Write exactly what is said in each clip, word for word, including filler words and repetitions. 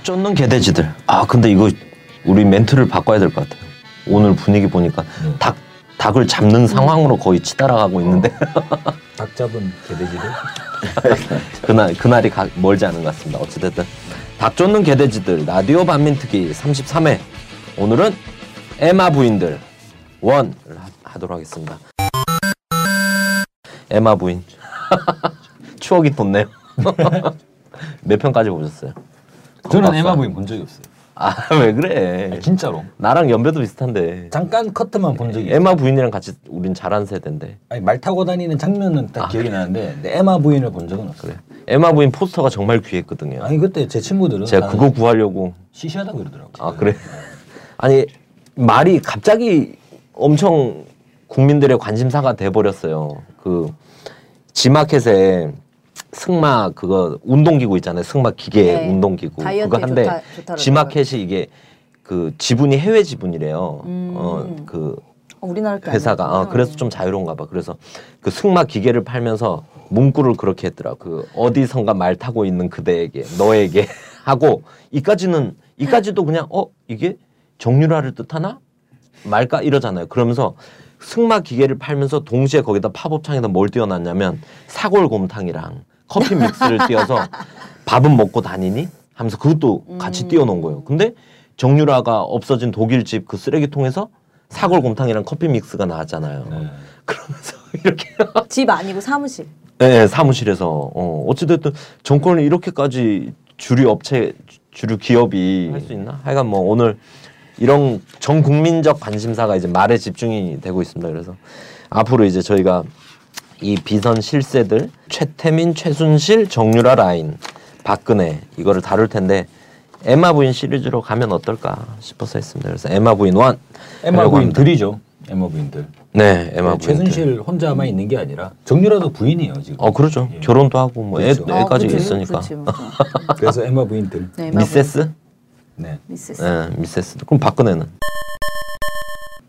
딱 쫓는 개돼지들. 아 근데 이거 우리 멘트를 바꿔야 될 것 같아요. 오늘 분위기 보니까 네. 닭, 닭을 잡는 상황으로 거의 치달아가고 있는데 어. 닭 잡은 개돼지들? 그날, 그날이 가, 멀지 않은 것 같습니다. 어찌됐든 닭 쫓는 개돼지들 라디오 반민특위 삼십삼 회 오늘은 에마 부인들 원을 하도록 하겠습니다. 에마 부인 추억이 돋네요. 몇 편까지 보셨어요? 저는 에마 부인 본 적이 없어요. 아 왜 그래? 아니, 진짜로 나랑 연배도 비슷한데 잠깐 커트만 본 적이 에마 있어요. 부인이랑 같이 우린 잘한 세대인데 아니 말 타고 다니는 장면은 딱 아, 기억이 그래. 나는데 근데 에마 부인을 본 적은 없어요. 그래. 에마 부인 포스터가 정말 귀했거든요. 아니 그때 제 친구들은 제가 그거 구하려고 시시하다고 그러더라고요. 아 그래? 아니 말이 갑자기 엄청 국민들의 관심사가 돼버렸어요. 그 지마켓에 승마 그거 운동기구 있잖아요. 승마 기계 네. 운동기구 그거 한데 지마켓이 이게 그 지분이 해외 지분이래요. 음. 어, 그 어, 우리나라 회사가 어, 그래서 좀 자유로운가 봐. 그래서 그 승마 기계를 팔면서 문구를 그렇게 했더라. 그 어디선가 말 타고 있는 그대에게 너에게 하고 이까지는 이까지도 그냥 어 이게 정유라를 뜻하나 말까 이러잖아요. 그러면서 승마 기계를 팔면서 동시에 거기다 팝업창에다 뭘 띄워놨냐면 사골곰탕이랑 커피 믹스를 띄워서 밥은 먹고 다니니? 하면서 그것도 음. 같이 띄워놓은 거예요. 근데 정유라가 없어진 독일집 그 쓰레기통에서 사골곰탕이랑 커피 믹스가 나왔잖아요. 네. 그러면서 이렇게 집 아니고 사무실. 네, 사무실에서 어, 어찌됐든 정권을 이렇게까지 주류 업체, 주류 기업이 할 수 있나? 하여간 뭐 오늘 이런 전 국민적 관심사가 이제 말에 집중이 되고 있습니다. 그래서 앞으로 이제 저희가 이 비선 실세들 최태민, 최순실, 정유라 라인, 박근혜 이거를 다룰 텐데 에마 부인 시리즈로 가면 어떨까 싶어서 했습니다. 그래서 에마 부인 일 에마 부인들이죠. 에마 부인들. 네, 에마 네, 부인들. 최순실 혼자만 있는 게 아니라 정유라도 부인이에요 지금. 어 그렇죠. 예. 결혼도 하고 뭐 그렇죠. 애, 애까지 아, 그치, 있으니까. 그치, 그래서 에마 부인들. 네, 에마 미세스? 부인. 네. 미세스. 네, 미세스. 그럼 박근혜는?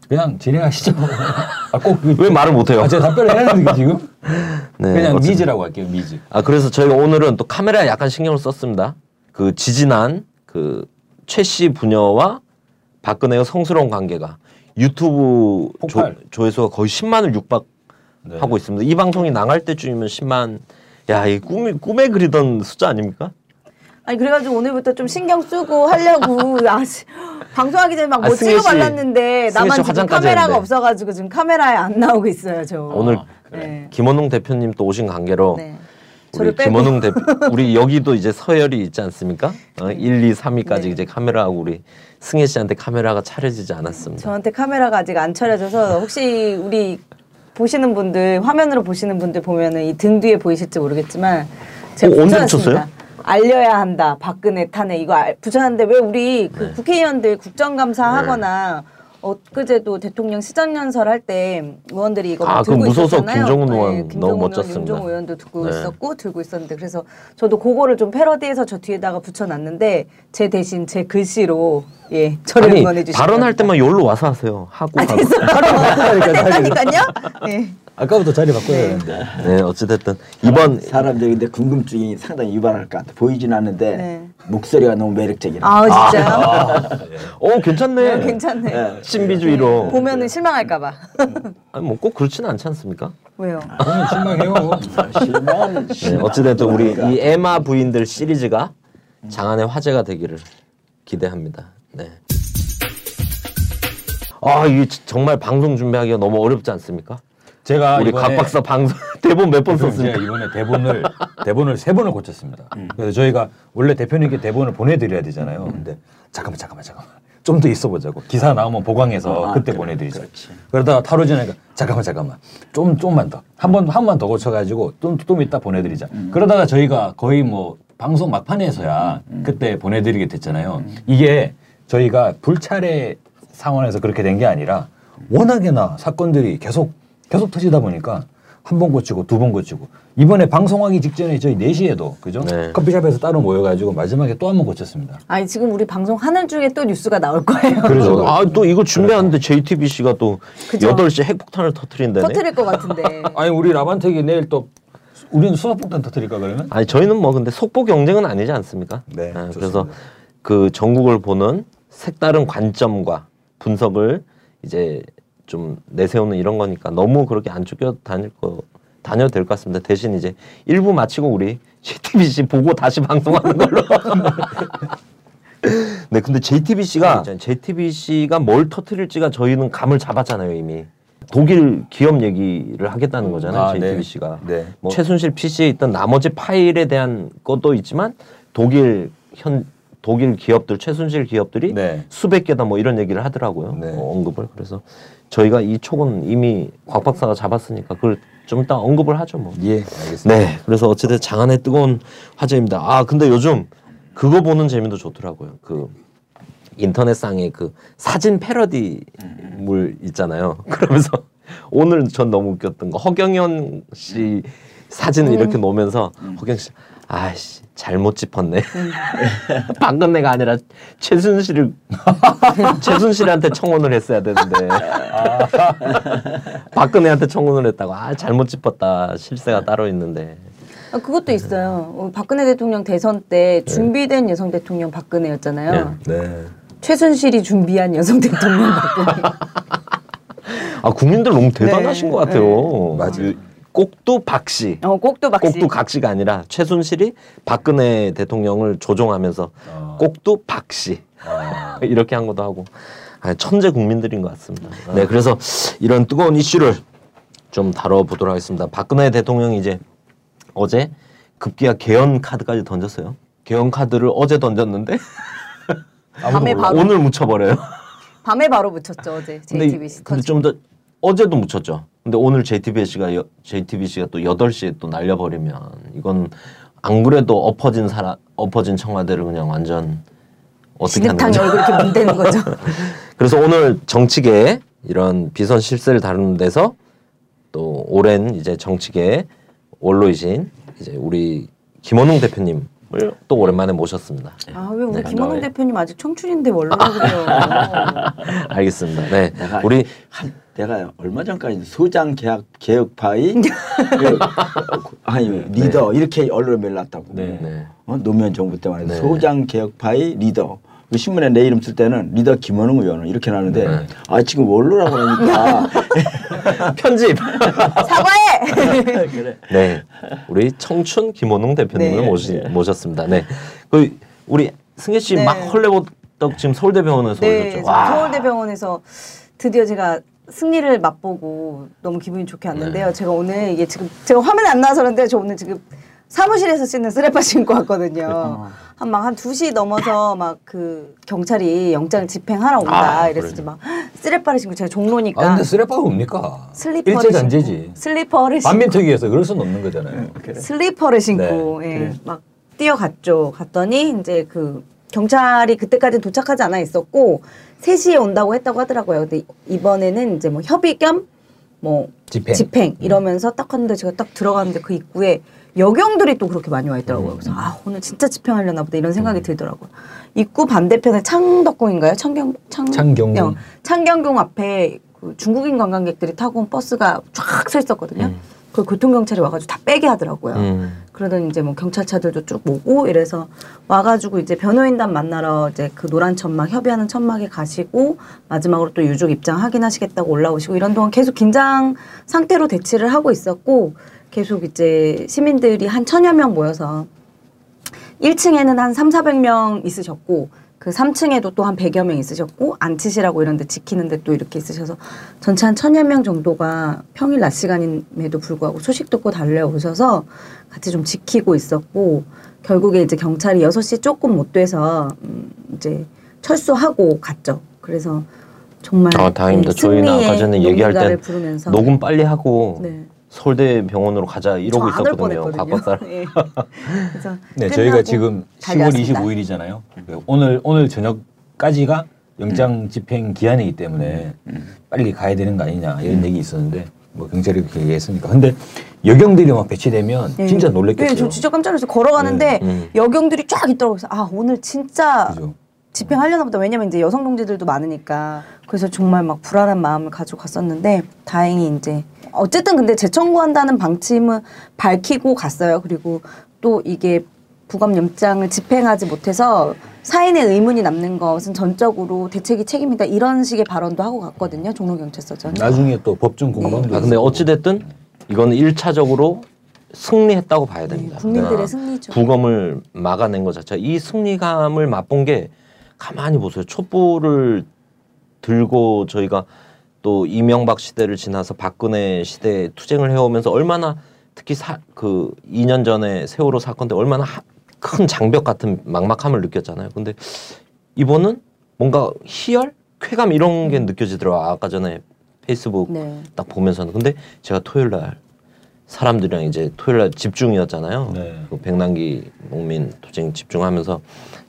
그냥 진행하시죠. 아, 꼭 왜 말을 못해요? 아, 제가 답변을 해야 되는 게 지금? 네, 그냥 어쨌든. 미즈라고 할게요, 미즈. 아, 그래서 저희가 오늘은 또 카메라에 약간 신경을 썼습니다. 그 지지난 그 최씨 부녀와 박근혜의 성스러운 관계가 유튜브 조, 조회수가 거의 십만을 육박하고 네. 있습니다. 이 방송이 나갈 때쯤이면 십만, 야, 이 꿈이, 꿈에 그리던 숫자 아닙니까? 아니 그래가지고 오늘부터 좀 신경 쓰고 하려고 아, 방송하기 전에 막 뭐 찍어 발랐는데 나만 지금 카메라가 했는데. 없어가지고 지금 카메라에 안 나오고 있어요 저. 오늘 아, 그래. 네. 김원웅 대표님 또 오신 관계로 네. 우리 김원웅 대표 우리 여기도 이제 서열이 있지 않습니까? 어, 일, 이, 삼 위까지 네. 이제 카메라하고 우리 승혜 씨한테 카메라가 차려지지 않았습니다. 저한테 카메라가 아직 안 차려져서 혹시 우리 보시는 분들 화면으로 보시는 분들 보면은 이 등 뒤에 보이실지 모르겠지만 제가 오, 언제 붙였어요? 알려야 한다. 박근혜 탄핵 이거 붙였는데 왜 우리 그 네. 국회의원들 국정감사하거나 네. 엊그제도 대통령 시정연설 할 때 의원들이 이거 아, 들고 있었잖아요. 김종훈 의원 네, 너무 멋졌습니다. 김종훈 의원도 듣고 네. 있었고 들고 있었는데 그래서 저도 그거를 좀 패러디해서 저 뒤에다가 붙여놨는데 제 대신 제 글씨로 예 저를 응원해 주시면 발언할 때만 여기로 와서 하세요. 하고 아, 가고 그러니까요. 네. 아까부터 자리 바꿔야 되는데. 네. 네, 어찌됐든 이번 사람들인데 궁금증이 상당히 유발할 것 같아. 보이진 않는데 네. 목소리가 너무 매력적이네. 아 진짜요? 아. 어 괜찮네. 네, 괜찮네. 네. 신비주의로. 네. 보면은 실망할까봐. 아니 뭐 꼭 그렇지는 않지 않습니까? 왜요? 아, 실망해요. 실망. 네, 어찌됐든 우리 그러니까. 이 에마 부인들 시리즈가 음. 장안의 화제가 되기를 기대합니다. 네. 아 이게 정말 방송 준비하기가 너무 어렵지 않습니까? 제가 우리 각 박사 방송 대본 몇 번 썼습니까? 제가 이번에 대본을 대본을 세 번을 고쳤습니다. 음. 그래서 저희가 원래 대표님께 대본을 보내드려야 되잖아요. 음. 근데 잠깐만 잠깐만 잠깐만 좀 더 있어보자고 기사 나오면 보강해서 아, 그때 그래, 보내드리자. 그렇지. 그러다가 하루 지나니까 잠깐만 잠깐만 좀 좀만 더 한 번 한 번 더 고쳐가지고 좀 좀 이따 보내드리자. 음. 그러다가 저희가 거의 뭐 방송 막판에서야 음. 그때 보내드리게 됐잖아요. 음. 이게 저희가 불찰의 상황에서 그렇게 된 게 아니라 워낙에나 사건들이 계속 계속 터지다 보니까 한 번 고치고 두 번 고치고 이번에 방송하기 직전에 저희 네 시에도 그죠? 네. 커피숍에서 따로 모여가지고 마지막에 또 한 번 고쳤습니다. 아니 지금 우리 방송 하는 중에 또 뉴스가 나올 거예요. 그렇죠. 아, 또 이거 준비하는데 제이티비씨가 또 그죠? 여덟 시 핵폭탄을 터뜨린다네. 터뜨릴 것 같은데. 아니 우리 라반텍이 내일 또 우리는 수소폭탄 터뜨릴까 그러면? 아니 저희는 뭐 근데 속보 경쟁은 아니지 않습니까? 네. 아, 그래서 그 전국을 보는 색다른 관점과 분석을 이제 좀 내세우는 이런 거니까 너무 그렇게 안 쫓겨 다닐 거 다녀도 될 것 같습니다. 대신 이제 일부 마치고 우리 제이티비씨 보고 다시 방송하는 걸로. 네, 근데 제이티비씨가 제이티비씨가 뭘 터뜨릴지가 저희는 감을 잡았잖아요, 이미. 독일 기업 얘기를 하겠다는 거잖아요, 아, 제이티비씨가. 네. 네. 뭐 최순실 피씨에 있던 나머지 파일에 대한 것도 있지만 독일 현 독일 기업들, 최순실 기업들이 네. 수백 개다 뭐 이런 얘기를 하더라고요. 네. 어, 언급을. 그래서 저희가 이 촉은 이미 곽 박사가 잡았으니까 그걸 좀 이따 언급을 하죠, 뭐. 예, 알겠습니다. 네, 그래서 어쨌든 장안의 뜨거운 화제입니다. 아, 근데 요즘 그거 보는 재미도 좋더라고요. 그 인터넷상에 그 사진 패러디물 있잖아요. 그러면서 오늘 전 너무 웃겼던 거 허경연 씨 사진을 음. 이렇게 놓으면서 음. 허경연 씨 아이씨 잘못 짚었네. 박근혜가 아니라 최순실을 최순실한테 청혼을 했어야 되는데 박근혜한테 청혼을 했다고. 아 잘못 짚었다. 실세가 따로 있는데. 아, 그것도 있어요. 네. 박근혜 대통령 대선 때 준비된 네. 여성 대통령 박근혜였잖아요. 네. 네. 최순실이 준비한 여성 대통령 박근혜. 아 국민들 너무 대단하신 네. 것 같아요. 네. 맞아요. 꼭두 박씨. 어, 꼭두 박씨. 꼭두 각씨가 아니라 최순실이 박근혜 대통령을 조종하면서 어. 꼭두 박씨 어. 이렇게 한 것도 하고. 아, 천재 국민들인 것 같습니다. 어. 네, 그래서 이런 뜨거운 이슈를 좀 다뤄보도록 하겠습니다. 박근혜 대통령이 이제 어제 급기야 개헌 카드까지 던졌어요. 개헌 카드를 어제 던졌는데 밤에 바로 오늘 묻혀버려요. 밤에 바로 묻혔죠 어제 제이티비씨. 근데, 근데 좀 더 어제도 묻혔죠. 근데 오늘 제이티비씨가 여, 제이티비씨가 또 여덟 시에 또 날려버리면 이건 안 그래도 엎어진 사람 엎어진 청와대를 그냥 완전 어떻게 하는 거죠? 진흙탕이 얼굴 이렇게 문대는 거죠. 그래서 오늘 정치계 이런 비선 실세를 다루는 데서 또 오랜 이제 정치계 원로이신 이제 우리 김원웅 대표님을 또 오랜만에 모셨습니다. 아, 왜 우리 네. 김원웅 대표님 아직 청춘인데 원로라고 그래요. 알겠습니다. 네, 내가 우리 한 내가 얼마 전까지 소장 개혁 개혁파의 그, 아니 리더 네. 이렇게 언론에 몰랐다고. 네. 네. 어? 노무현 정부 때만 해도 네. 소장 개혁파의 리더. 신문에 내 이름 쓸 때는 리더 김원웅 의원은 이렇게 나는데 네. 아 지금 원로라고 하니까 편집 사과해. 그래. 네, 우리 청춘 김원웅 대표님을 네. 모시, 네. 모셨습니다. 네, 그 우리 승혜 씨 막 네. 헐레벌떡 지금 서울대병원에서 네, 오셨죠. 와. 서울대병원에서 드디어 제가 승리를 맛보고 너무 기분이 좋게 왔는데요. 네. 제가 오늘 이게 지금 제가 화면에 안 나와서 그런데 저 오늘 지금 사무실에서 신는 쓰레빠 신고 왔거든요. 한 막 한 두 시 넘어서 막 그 경찰이 영장 집행하러 온다 아, 이랬었지. 막 쓰레빠를 신고 제가 종로니까. 아 근데 쓰레빠가 뭡니까? 슬리퍼를 일제잔재지. 슬리퍼를 반민특위에서 그럴 수는 없는 거잖아요. 그래. 슬리퍼를 신고 네. 예, 그래. 막 뛰어갔죠. 갔더니 이제 그 경찰이 그때까지 도착하지 않아 있었고 세 시에 온다고 했다고 하더라고요. 근데 이번에는 이제 뭐 협의 겸 뭐 집행. 집행 이러면서 음. 딱 하는데 제가 딱 들어갔는데 그 입구에 여경들이 또 그렇게 많이 와 있더라고요. 그래서 아 오늘 진짜 집행하려나 보다 이런 생각이 들더라고요. 입구 반대편에 창덕궁인가요? 창경 창, 창경궁 창경궁 앞에 그 중국인 관광객들이 타고 온 버스가 쫙 서 있었거든요. 음. 그 교통 경찰이 와가지고 다 빼게 하더라고요. 음. 그러더니 이제 뭐 경찰차들도 쭉 오고 이래서 와가지고 이제 변호인단 만나러 이제 그 노란 천막 협의하는 천막에 가시고 마지막으로 또 유족 입장 확인하시겠다고 올라오시고 이런 동안 계속 긴장 상태로 대치를 하고 있었고. 계속 이제 시민들이 한 천여 명 모여서 일 층에는 한 삼사백 명 있으셨고 그 삼 층에도 또 한 백여 명 있으셨고 안치시라고 이런 데 지키는데 또 이렇게 있으셔서 전체 한 천여 명 정도가 평일 낮 시간임에도 불구하고 소식 듣고 달려오셔서 같이 좀 지키고 있었고 결국에 이제 경찰이 여섯 시 조금 못 돼서 음 이제 철수하고 갔죠. 그래서 정말 아, 다행입니다. 저희는 아까 전에 얘기할 때 부르면서. 녹음 빨리 하고 네. 서울대병원으로 가자 이러고 있었거든요. 과거사. 네. 네, 저희가 지금 시월 이십오일이잖아요. 그러니까 오늘 오늘 저녁까지가 영장 집행 기한이기 때문에 음. 빨리 가야 되는 거 아니냐 이런 음. 얘기 있었는데 뭐 경찰이 그렇게 얘기했으니까. 근데 여경들이 막 배치되면 네. 진짜 놀랬겠어요. 네, 저 진짜 깜짝 놀랐어요. 걸어가는데 네. 여경들이 쫙 있더라고요. 아 오늘 진짜. 그죠. 집행하려나 보다. 왜냐면 이제 여성 동지들도 많으니까. 그래서 정말 막 불안한 마음을 가지고 갔었는데 다행히 이제 어쨌든 근데 재청구한다는 방침은 밝히고 갔어요. 그리고 또 이게 부검 영장을 집행하지 못해서 사인의 의문이 남는 것은 전적으로 대책이 책임이다, 이런 식의 발언도 하고 갔거든요. 종로경찰서전. 나중에 또 법정 공방도. 네. 아, 근데 어찌됐든 이건 일차적으로 승리했다고 봐야 됩니다. 네, 국민들의 승리죠. 부검을 막아낸 것 자체. 이 승리감을 맛본 게 가만히 보세요. 촛불을 들고 저희가 또 이명박 시대를 지나서 박근혜 시대에 투쟁을 해오면서 얼마나 특히 사, 그 이 년 전에 세월호 사건 때 얼마나 하, 큰 장벽 같은 막막함을 느꼈잖아요. 근데 이번은 뭔가 희열? 쾌감 이런 게 느껴지더라고요. 아까 전에 페이스북 네. 딱 보면서는. 근데 제가 토요일 날 사람들이랑 이제 토요일 날 집중이었잖아요. 네. 그 백남기 농민 투쟁 집중하면서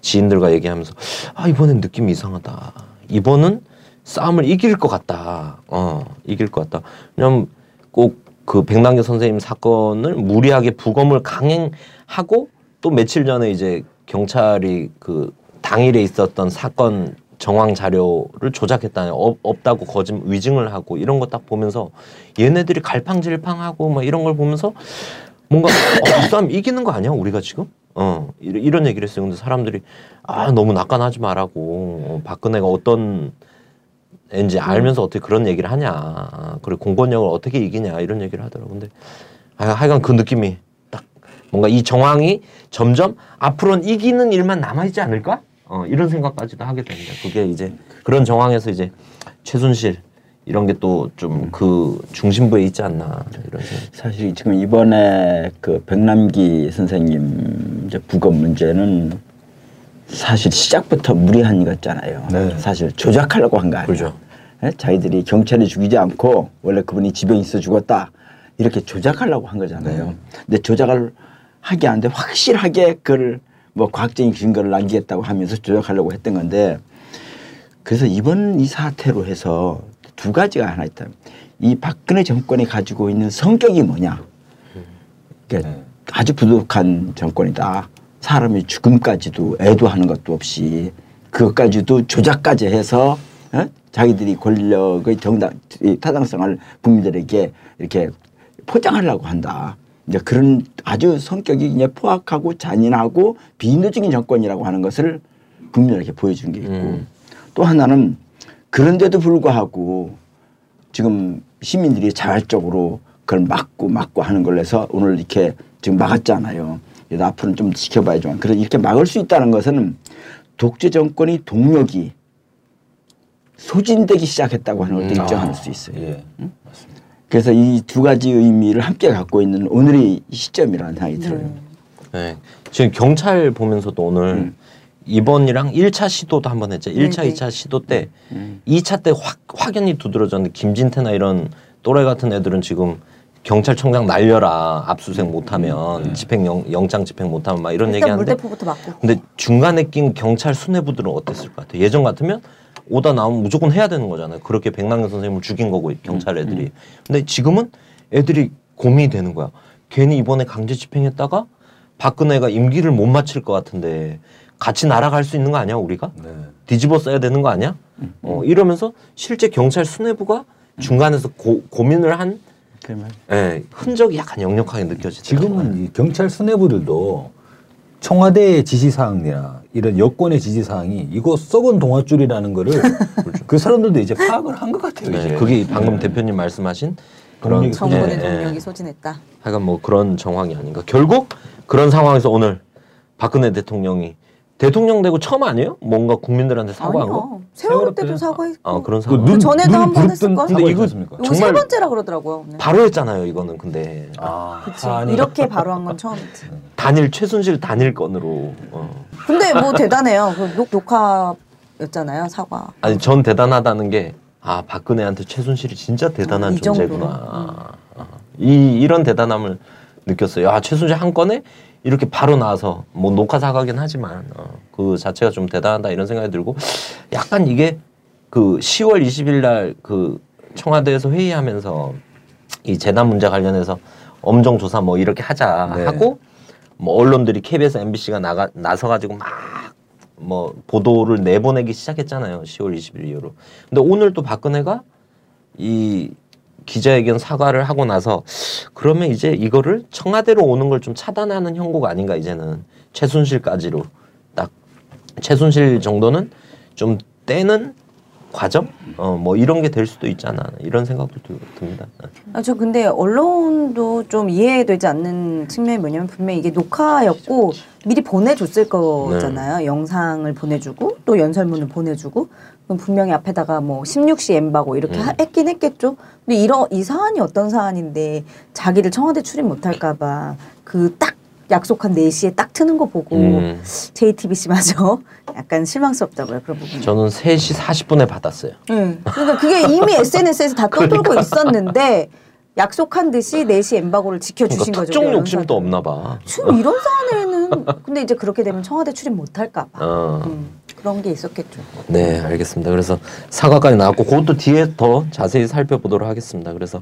지인들과 얘기하면서 아 이번엔 느낌이 이상하다. 이번은 싸움을 이길 것 같다. 어 이길 것 같다. 왜냐면 꼭 그 백남기 선생님 사건을 무리하게 부검을 강행하고 또 며칠 전에 이제 경찰이 그 당일에 있었던 사건 정황 자료를 조작했다는 어, 없다고 거짓 위증을 하고 이런 거 딱 보면서 얘네들이 갈팡질팡하고 막 이런 걸 보면서 뭔가 어, 싸움 이기는 거 아니야 우리가 지금? 어 이런 얘기를 했어요. 근데 사람들이 아 너무 낙관하지 마라고 어, 박근혜가 어떤 앤지 알면서 어떻게 그런 얘기를 하냐 그리고 공권력을 어떻게 이기냐 이런 얘기를 하더라고. 근데 아, 하여간 그 느낌이 뭔가 이 정황이 점점 앞으로는 이기는 일만 남아있지 않을까? 어, 이런 생각까지도 하게 됩니다. 그게 이제 그런 정황에서 이제 최순실 이런 게 또 좀 그 중심부에 있지 않나 이런 생각. 사실 지금 이번에 그 백남기 선생님 이제 부검 문제는 사실 시작부터 무리한 거잖아요. 네. 사실 조작하려고 한 거 아니에요. 그렇죠. 네? 자기들이 경찰이 죽이지 않고 원래 그분이 집에 있어 죽었다 이렇게 조작하려고 한 거잖아요. 네. 근데 조작을 하기 안 돼. 확실하게 그걸 뭐 과학적인 증거를 남기겠다고 하면서 조작하려고 했던 건데 그래서 이번 이 사태로 해서 두 가지가 하나 있다. 이 박근혜 정권이 가지고 있는 성격이 뭐냐. 그러니까 아주 부족한 정권이다. 사람이 죽음까지도 애도하는 것도 없이 그것까지도 조작까지 해서 어? 자기들이 권력의 정당, 타당성을 국민들에게 이렇게 포장하려고 한다. 이제 그런 아주 성격이 이제 포악하고 잔인하고 비인도적인 정권이라고 하는 것을 국민들에게 보여준 게 있고 음. 또 하나는 그런데도 불구하고 지금 시민들이 자발적으로 그걸 막고 막고 하는 걸 해서 오늘 이렇게 지금 막았잖아요. 그래서 앞으로는 좀 지켜봐야지만 그래서 이렇게 막을 수 있다는 것은 독재 정권의 동력이 소진되기 시작했다고 하는 것도 인정할 음. 수 있어요. 예. 응? 맞습니다. 그래서 이 두 가지 의미를 함께 갖고 있는 오늘의 시점이라는 생각이 네. 들어요. 네. 지금 경찰 보면서도 오늘 음. 이번이랑 일차 시도도 한번 했죠. 일차, 네. 이차 시도 때 음. 이차 때 확, 확연히 두드러졌는데 김진태나 이런 또래 같은 애들은 지금 경찰청장 날려라. 압수수색 못하면 네. 집행 영, 영장 집행 못하면 막 이런 얘기하는데 물대포부터 맞고. 근데 중간에 낀 경찰 수뇌부들은 어땠을 것 같아요? 예전 같으면 오다 나오면 무조건 해야 되는 거잖아요. 그렇게 백남기 선생님을 죽인 거고 경찰 애들이. 근데 지금은 애들이 고민이 되는 거야. 괜히 이번에 강제 집행했다가 박근혜가 임기를 못 마칠 것 같은데 같이 날아갈 수 있는 거 아니야 우리가? 네. 뒤집어 써야 되는 거 아니야? 어, 이러면서 실제 경찰 수뇌부가 중간에서 고, 고민을 한 예, 흔적이 약간 역력하게 느껴지죠. 지금은 이 경찰 수뇌부들도 청와대의 지시사항이나 이런 여권의 지시사항이 이거 썩은 동아줄이라는 거를 그 사람들도 이제 파악을 한 것 같아요. 네, 이제. 그게 방금 네. 대표님 말씀하신 그런 정권의 동력이 소진했다. 하여간 뭐 그런 정황이 아닌가. 결국 그런 상황에서 오늘 박근혜 대통령이 대통령 되고 처음 아니에요? 뭔가 국민들한테 사과한 아니요. 거? 세월호 때도 사과했고 아, 그런 사과. 그 눈, 전에도 한 번 했을걸? 근데 이거 정말 세 번째라 그러더라고요. 네. 바로 했잖아요 이거는 근데 아, 그치 아, 이렇게 바로 한 건 처음이지. 단일 최순실 단일 건으로 어. 근데 뭐 대단해요. 그 녹, 녹화였잖아요 사과. 아니 전 대단하다는 게 아 박근혜한테 최순실이 진짜 대단한 아, 존재구나. 아, 아. 이, 이런 대단함을 느꼈어요. 아 최순실 한 건에 이렇게 바로 나와서 뭐 녹화 사과긴 하지만 어, 그 자체가 좀 대단하다 이런 생각이 들고 약간 이게 그 시월 이십일 날 그 청와대에서 회의하면서 이 재단 문제 관련해서 엄정 조사 뭐 이렇게 하자 네. 하고 뭐 언론들이 케이비에스, 엠비씨가 나가 나서 가지고 막 뭐 보도를 내보내기 시작했잖아요. 시월 이십일 이후로. 근데 오늘 또 박근혜가 이 기자회견 사과를 하고 나서 그러면 이제 이거를 청와대로 오는 걸 좀 차단하는 형국 아닌가 이제는 최순실까지로 딱 최순실 정도는 좀 떼는 과정? 어, 뭐 이런 게 될 수도 있잖아. 이런 생각도 듭니다. 아, 저 근데 언론도 좀 이해되지 않는 측면이 뭐냐면 분명히 이게 녹화였고 미리 보내줬을 거잖아요. 네. 영상을 보내주고 또 연설문을 보내주고 그럼 분명히 앞에다가 뭐 십육 시 엠바고 이렇게 음. 하, 했긴 했겠죠. 근데 이러, 이 사안이 어떤 사안인데 자기를 청와대 출입 못할까 봐 그 딱 약속한 네 시에 딱 트는 거 보고 음. 제이티비씨마저 약간 실망스럽다고요. 그런 부분. 저는 세 시 사십 분에 받았어요. 음. 그러니까 그게 이미 에스엔에스에서 다 떠돌고 그러니까. 있었는데 약속한 듯이 네 시 엠바고를 지켜주신 그러니까 거죠. 특종 욕심도 없나 봐. 지금 이런 사안에는 근데 이제 그렇게 되면 청와대 출입 못할까 봐. 어. 음, 그런 게 있었겠죠. 네, 알겠습니다. 그래서 사과까지 나왔고 그것도 뒤에 더 자세히 살펴보도록 하겠습니다. 그래서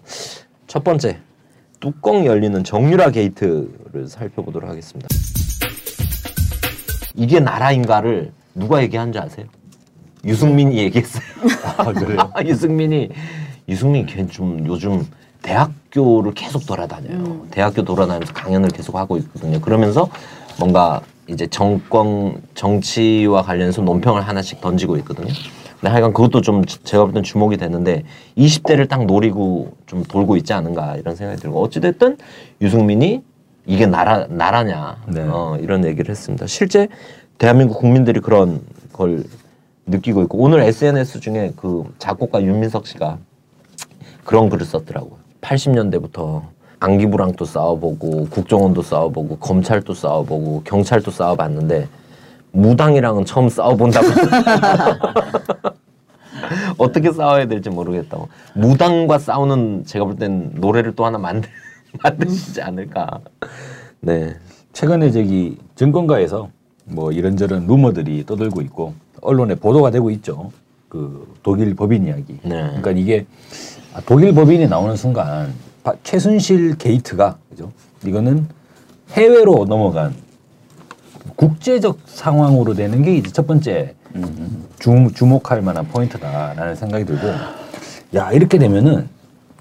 첫 번째. 뚜껑 열리는 정유라 게이트를 살펴보도록 하겠습니다. 이게 나라인가를 누가 얘기한 줄 아세요? 유승민이 얘기했어요. 아, 그래요? 유승민이, 유승민이 걔 좀 요즘 대학교를 계속 돌아다녀요. 음. 대학교 돌아다니면서 강연을 계속 하고 있거든요. 그러면서 뭔가 이제 정권, 정치와 관련해서 논평을 하나씩 던지고 있거든요. 근데 하여간 그것도 좀 제가 볼 땐 주목이 되는데 이십 대를 딱 노리고 좀 돌고 있지 않은가 이런 생각이 들고 어찌됐든 유승민이 이게 나라, 나라냐 네. 어, 이런 얘기를 했습니다. 실제 대한민국 국민들이 그런 걸 느끼고 있고 오늘 에스엔에스 중에 그 작곡가 윤민석 씨가 그런 글을 썼더라고요. 팔십 년대부터 안기부랑도 싸워보고 국정원도 싸워보고 검찰도 싸워보고 경찰도 싸워봤는데 무당이랑은 처음 싸워본다고. 어떻게 싸워야 될지 모르겠다고. 무당과 싸우는 제가 볼 땐 노래를 또 하나 만드, 만드시지 않을까. 네. 최근에 저기 증권가에서 뭐 이런저런 루머들이 떠돌고 있고 언론에 보도가 되고 있죠. 그 독일 법인 이야기. 네. 그러니까 이게 독일 법인이 나오는 순간 바, 최순실 게이트가 그죠? 이거는 해외로 넘어간. 국제적 상황으로 되는 게 이제 첫 번째 음. 주, 주목할 만한 포인트다라는 생각이 들고, 야 이렇게 되면은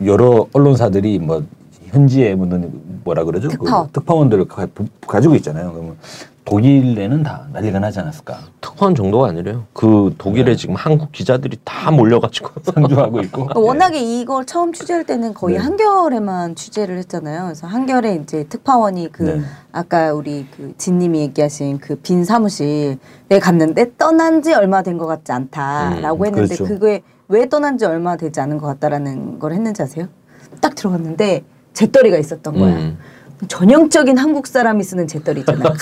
여러 언론사들이 뭐 현지에 무슨 뭐라 그러죠? 특파. 그 특파원들을 가, 가지고 있잖아요. 그러면 독일에는 다 난리가 나지 않았을까? 특파원 정도가 아니래요. 그 독일에 네. 지금 한국 기자들이 다 몰려가지고 상주하고 있고. 워낙에 이걸 처음 취재할 때는 거의 네. 한겨레만 취재를 했잖아요. 그래서 한겨레 이제 특파원이 그 네. 아까 우리 그 진님이 얘기하신 그 빈 사무실에 갔는데 떠난 지 얼마 된 것 같지 않다라고 음, 했는데 그렇죠. 그게 왜 떠난 지 얼마 되지 않은 것 같다라는 걸 했는지 아세요? 딱 들어갔는데 재떨이가 있었던 음. 거야. 전형적인 한국 사람이 쓰는 재떨이 있잖아요.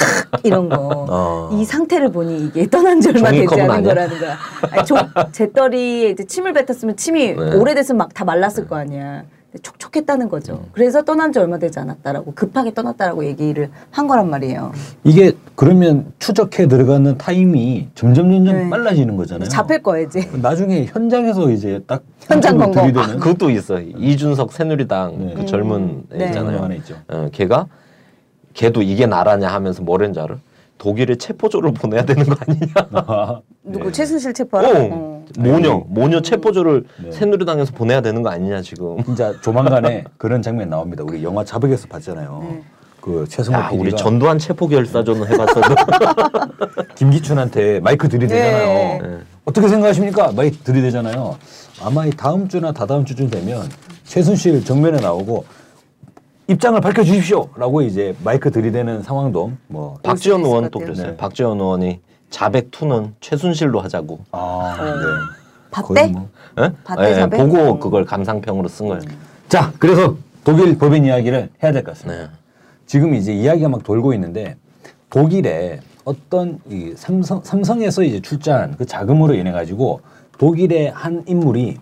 이런 거. 어. 이 상태를 보니 이게 떠난 지 얼마 되지 않은 아니야? 거라는 거야. 아니, 조, 재떨이에 이제 침을 뱉었으면 침이 네. 오래됐으면 막 다 말랐을 네. 거 아니야. 촉촉했다는 거죠. 음. 그래서 떠난 지 얼마 되지 않았다라고 급하게 떠났다라고 얘기를 한 거란 말이에요. 이게 그러면 추적해 들어가는 타임이 점점 점점 네. 빨라지는 거잖아요. 잡힐 거야 이제. 나중에 현장에서 이제 딱 현장 검거. 아, 그것도 있어. 음. 이준석 새누리당 네. 그 젊은 음. 애 있잖아요. 네. 어, 걔가 걔도 이게 나라냐 하면서 뭐랬는지 알아? 독일에 체포조를 보내야 되는 거 아니냐? 아, 네. 누구 최순실 체포하라? 어, 모녀 모녀 체포조를 네. 새누리당에서 보내야 되는 거 아니냐 지금? 진짜 조만간에 그런 장면 나옵니다. 우리 영화 자백에서 봤잖아요. 네. 그 최승호 야, 피디가 우리 전두환 체포 결사전을 해봤어도 김기춘한테 마이크 들이대잖아요. 네. 어떻게 생각하십니까? 마이크 들이대잖아요. 아마 이 다음 주나 다다음 주쯤 되면 최순실 정면에 나오고. 입장을 밝혀주십시오라고 이제 마이크 들이대는 상황도 뭐 박지원 의원 또 그랬어요. 네. 박지원 의원이 자백 투는 최순실로 하자고. 아, 네. 봤대? 뭐. 네? 봤대 네, 자백? 보고 그걸 감상평으로 쓴 거예요. 음. 자, 그래서 독일 법인 이야기를 해야 될 것 같습니다. 네. 지금 이제 이야기가 막 돌고 있는데 독일에 어떤 이 삼성 삼성에서 이제 출자한 그 자금으로 인해 가지고 독일의 한 인물이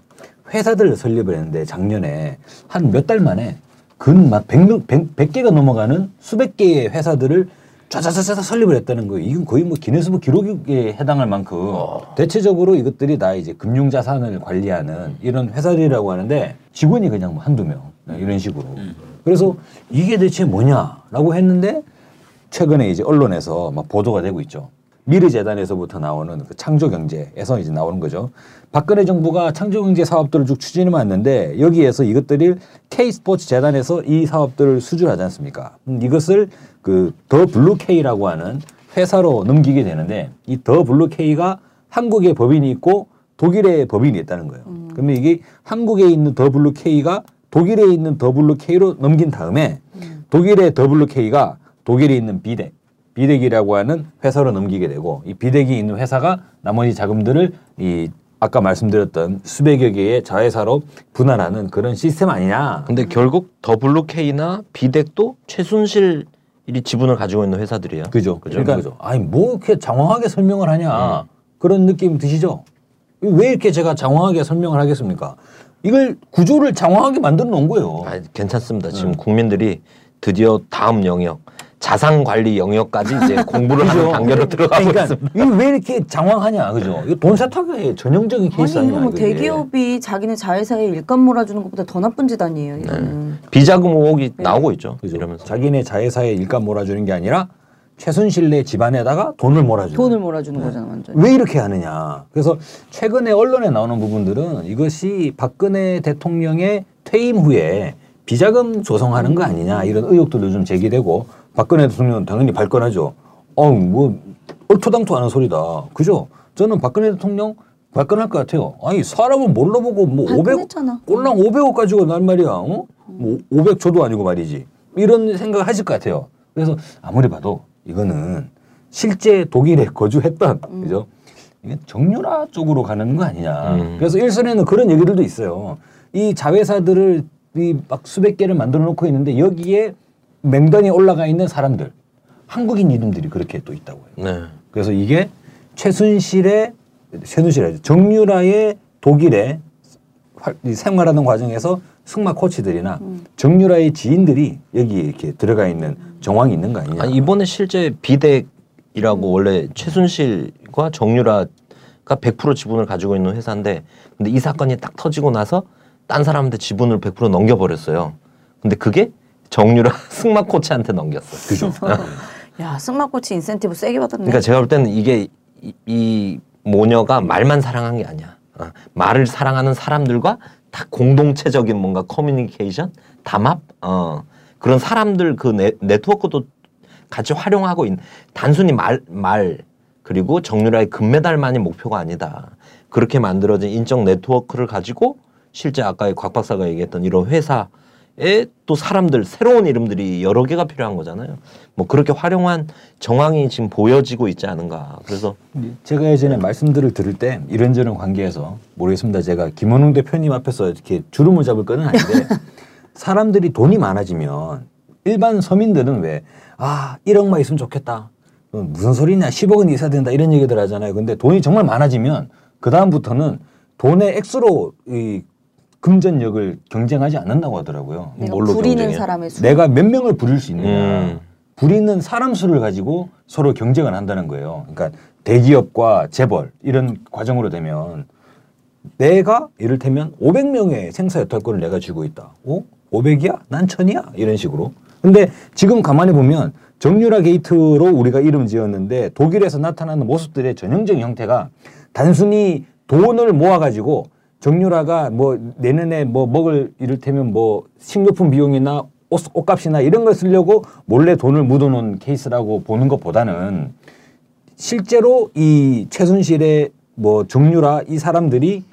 회사들을 설립을 했는데 작년에 한 몇 달 만에. 근막 백 개가 넘어가는 수백 개의 회사들을 쫙쫙쫙 설립을 했다는 거예요. 이건 거의 뭐 기네스북 기록에 해당할 만큼 어. 대체적으로 이것들이 다 이제 금융 자산을 관리하는 이런 회사들이라고 하는데 직원이 그냥 뭐 한두 명 이런 식으로. 그래서 이게 대체 뭐냐라고 했는데 최근에 이제 언론에서 막 보도가 되고 있죠. 미르재단에서부터 나오는 그 창조경제에서 이제 나오는 거죠. 박근혜 정부가 창조경제 사업들을 쭉 추진해 왔는데 여기에서 이것들을 K스포츠재단에서 이 사업들을 수주하지 않습니까? 음, 이것을 그 더 블루K라고 하는 회사로 넘기게 되는데 이 더 블루 K가 한국의 법인이 있고 독일의 법인이 있다는 거예요. 음. 그러면 이게 한국에 있는 더 블루 K가 독일에 있는 더 블루 K로 넘긴 다음에 음. 독일의 더 블루 K가 독일에 있는 비덱, 비덱이라고 하는 회사로 넘기게 되고 이 비덱이 있는 회사가 나머지 자금들을 이 아까 말씀드렸던 수백여 개의 자회사로 분할하는 그런 시스템 아니냐. 근데 음. 결국 더 블루 K나 비덱도 최순실 이 지분을 가지고 있는 회사들이에요. 그죠. 그죠? 그러니까 그죠. 아니 뭐 이렇게 장황하게 설명을 하냐 음. 그런 느낌 드시죠? 왜 이렇게 제가 장황하게 설명을 하겠습니까? 이걸 구조를 장황하게 만들어 놓은 거예요. 아니, 괜찮습니다. 지금 음. 국민들이 드디어 다음 영역 자산관리 영역까지 이제 공부를 하는 단계로 들어가고 그러니까 있습니다. 왜 이렇게 장황하냐, 그죠? 이거 돈 세탁의 전형적인 케이스 아니에요? 아니, 이거 뭐 대기업이 자기네 자회사에 일감 몰아주는 것보다 더 나쁜 짓아니에요. 네. 비자금 의혹이 네. 나오고 있죠. 그죠? 이러면서. 자기네 자회사에 일감 몰아주는 게 아니라 최순실 내 집안에다가 돈을 몰아주는. 돈을 몰아주는 네. 거잖아, 완전. 왜 이렇게 하느냐. 그래서 최근에 언론에 나오는 부분들은 이것이 박근혜 대통령의 퇴임 후에 비자금 조성하는 거 아니냐 이런 의혹들도 좀 제기되고 박근혜 대통령은 당연히 발끈하죠. 어우 뭐 얼토당토하는 소리다. 그죠? 저는 박근혜 대통령 발끈할 것 같아요. 아니 사람을 몰라보고 뭐 오백 꼴랑 오백억 가지고 난 말이야. 어? 뭐 오백조도 아니고 말이지. 이런 생각을 하실 것 같아요. 그래서 아무리 봐도 이거는 실제 독일에 거주했던 음. 그죠? 이게 정유라 쪽으로 가는 거 아니냐. 음. 그래서 일선에는 그런 얘기들도 있어요. 이 자회사들을 이 막 수백 개를 만들어 놓고 있는데 여기에 맹단이 올라가 있는 사람들, 한국인 이름들이 그렇게 또 있다고 해요. 네. 그래서 이게 최순실의, 최순실의 정유라의 독일에 생활하는 과정에서 승마 코치들이나 음. 정유라의 지인들이 여기 이렇게 들어가 있는 정황이 있는 거 아니냐. 아니, 이번에 실제 비덱이라고 원래 최순실과 정유라가 백 퍼센트 지분을 가지고 있는 회사인데 근데 이 사건이 딱 터지고 나서 딴 사람한테 지분을 백 퍼센트 넘겨버렸어요. 근데 그게 정유라 승마 코치한테 넘겼어. 그죠? 야, 승마 코치 인센티브 세게 받았네. 그러니까 제가 볼 때는 이게 이, 이 모녀가 말만 사랑한 게 아니야. 어, 말을 사랑하는 사람들과 다 공동체적인 뭔가 커뮤니케이션, 담합, 어, 그런 사람들 그 네, 네트워크도 같이 활용하고 있는 단순히 말, 말 그리고 정유라의 금메달만이 목표가 아니다. 그렇게 만들어진 인적 네트워크를 가지고 실제 아까 곽 박사가 얘기했던 이런 회사 에 또 사람들 새로운 이름들이 여러 개가 필요한 거잖아요. 뭐 그렇게 활용한 정황이 지금 보여지고 있지 않은가. 그래서 제가 예전에 말씀들을 들을 때 이런저런 관계에서 모르겠습니다. 제가 김원웅 대표님 앞에서 이렇게 주름을 잡을 건 아닌데 사람들이 돈이 많아지면 일반 서민들은 왜 아 일억만 있으면 좋겠다. 무슨 소리냐 십억은 있어야 된다 이런 얘기들 하잖아요. 근데 돈이 정말 많아지면 그 다음부터는 돈의 액수로 이 금전력을 경쟁하지 않는다고 하더라고요. 내가 뭘로 부리는 경쟁해? 사람의 수. 내가 몇 명을 부릴 수 있느냐. 음. 부리는 사람 수를 가지고 서로 경쟁을 한다는 거예요. 그러니까 대기업과 재벌 이런 과정으로 되면 내가 이를테면 오백 명의 생사여탈권을 내가 쥐고 있다. 어? 오백이야? 난 천이야? 이런 식으로. 근데 지금 가만히 보면 정유라 게이트로 우리가 이름 지었는데 독일에서 나타나는 모습들의 전형적인 형태가 단순히 돈을 모아가지고 정유라가 뭐 내년에 뭐 먹을 이를테면 뭐 식료품 비용이나 옷, 옷값이나 이런 걸 쓰려고 몰래 돈을 묻어놓은 케이스라고 보는 것보다는 실제로 이 최순실의 뭐 정유라 이 사람들이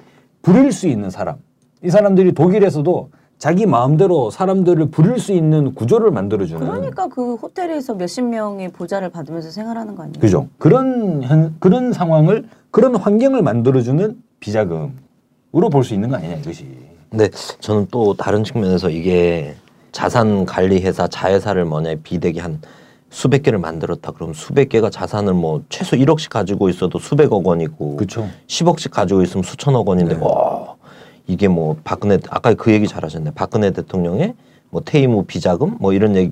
부릴 수 있는 사람 이 사람들이 독일에서도 자기 마음대로 사람들을 부릴 수 있는 구조를 만들어주는 그러니까 그 호텔에서 몇십 명의 보좌를 받으면서 생활하는 거 아니에요? 그죠. 그런, 현, 그런 상황을 그런 환경을 만들어주는 비자금 으로 볼 수 있는 거 아니냐 이것이. 근데 저는 또 다른 측면에서 이게 자산 관리 회사 자회사를 뭐냐 비대기 한 수백 개를 만들었다. 그럼 수백 개가 자산을 뭐 최소 일억씩 가지고 있어도 수백억 원이고, 그쵸. 십억씩 가지고 있으면 수천억 원인데, 네. 와 이게 뭐 박근혜 아까 그 얘기 잘하셨네. 박근혜 대통령의 뭐 퇴임 후 비자금 뭐 이런 얘기,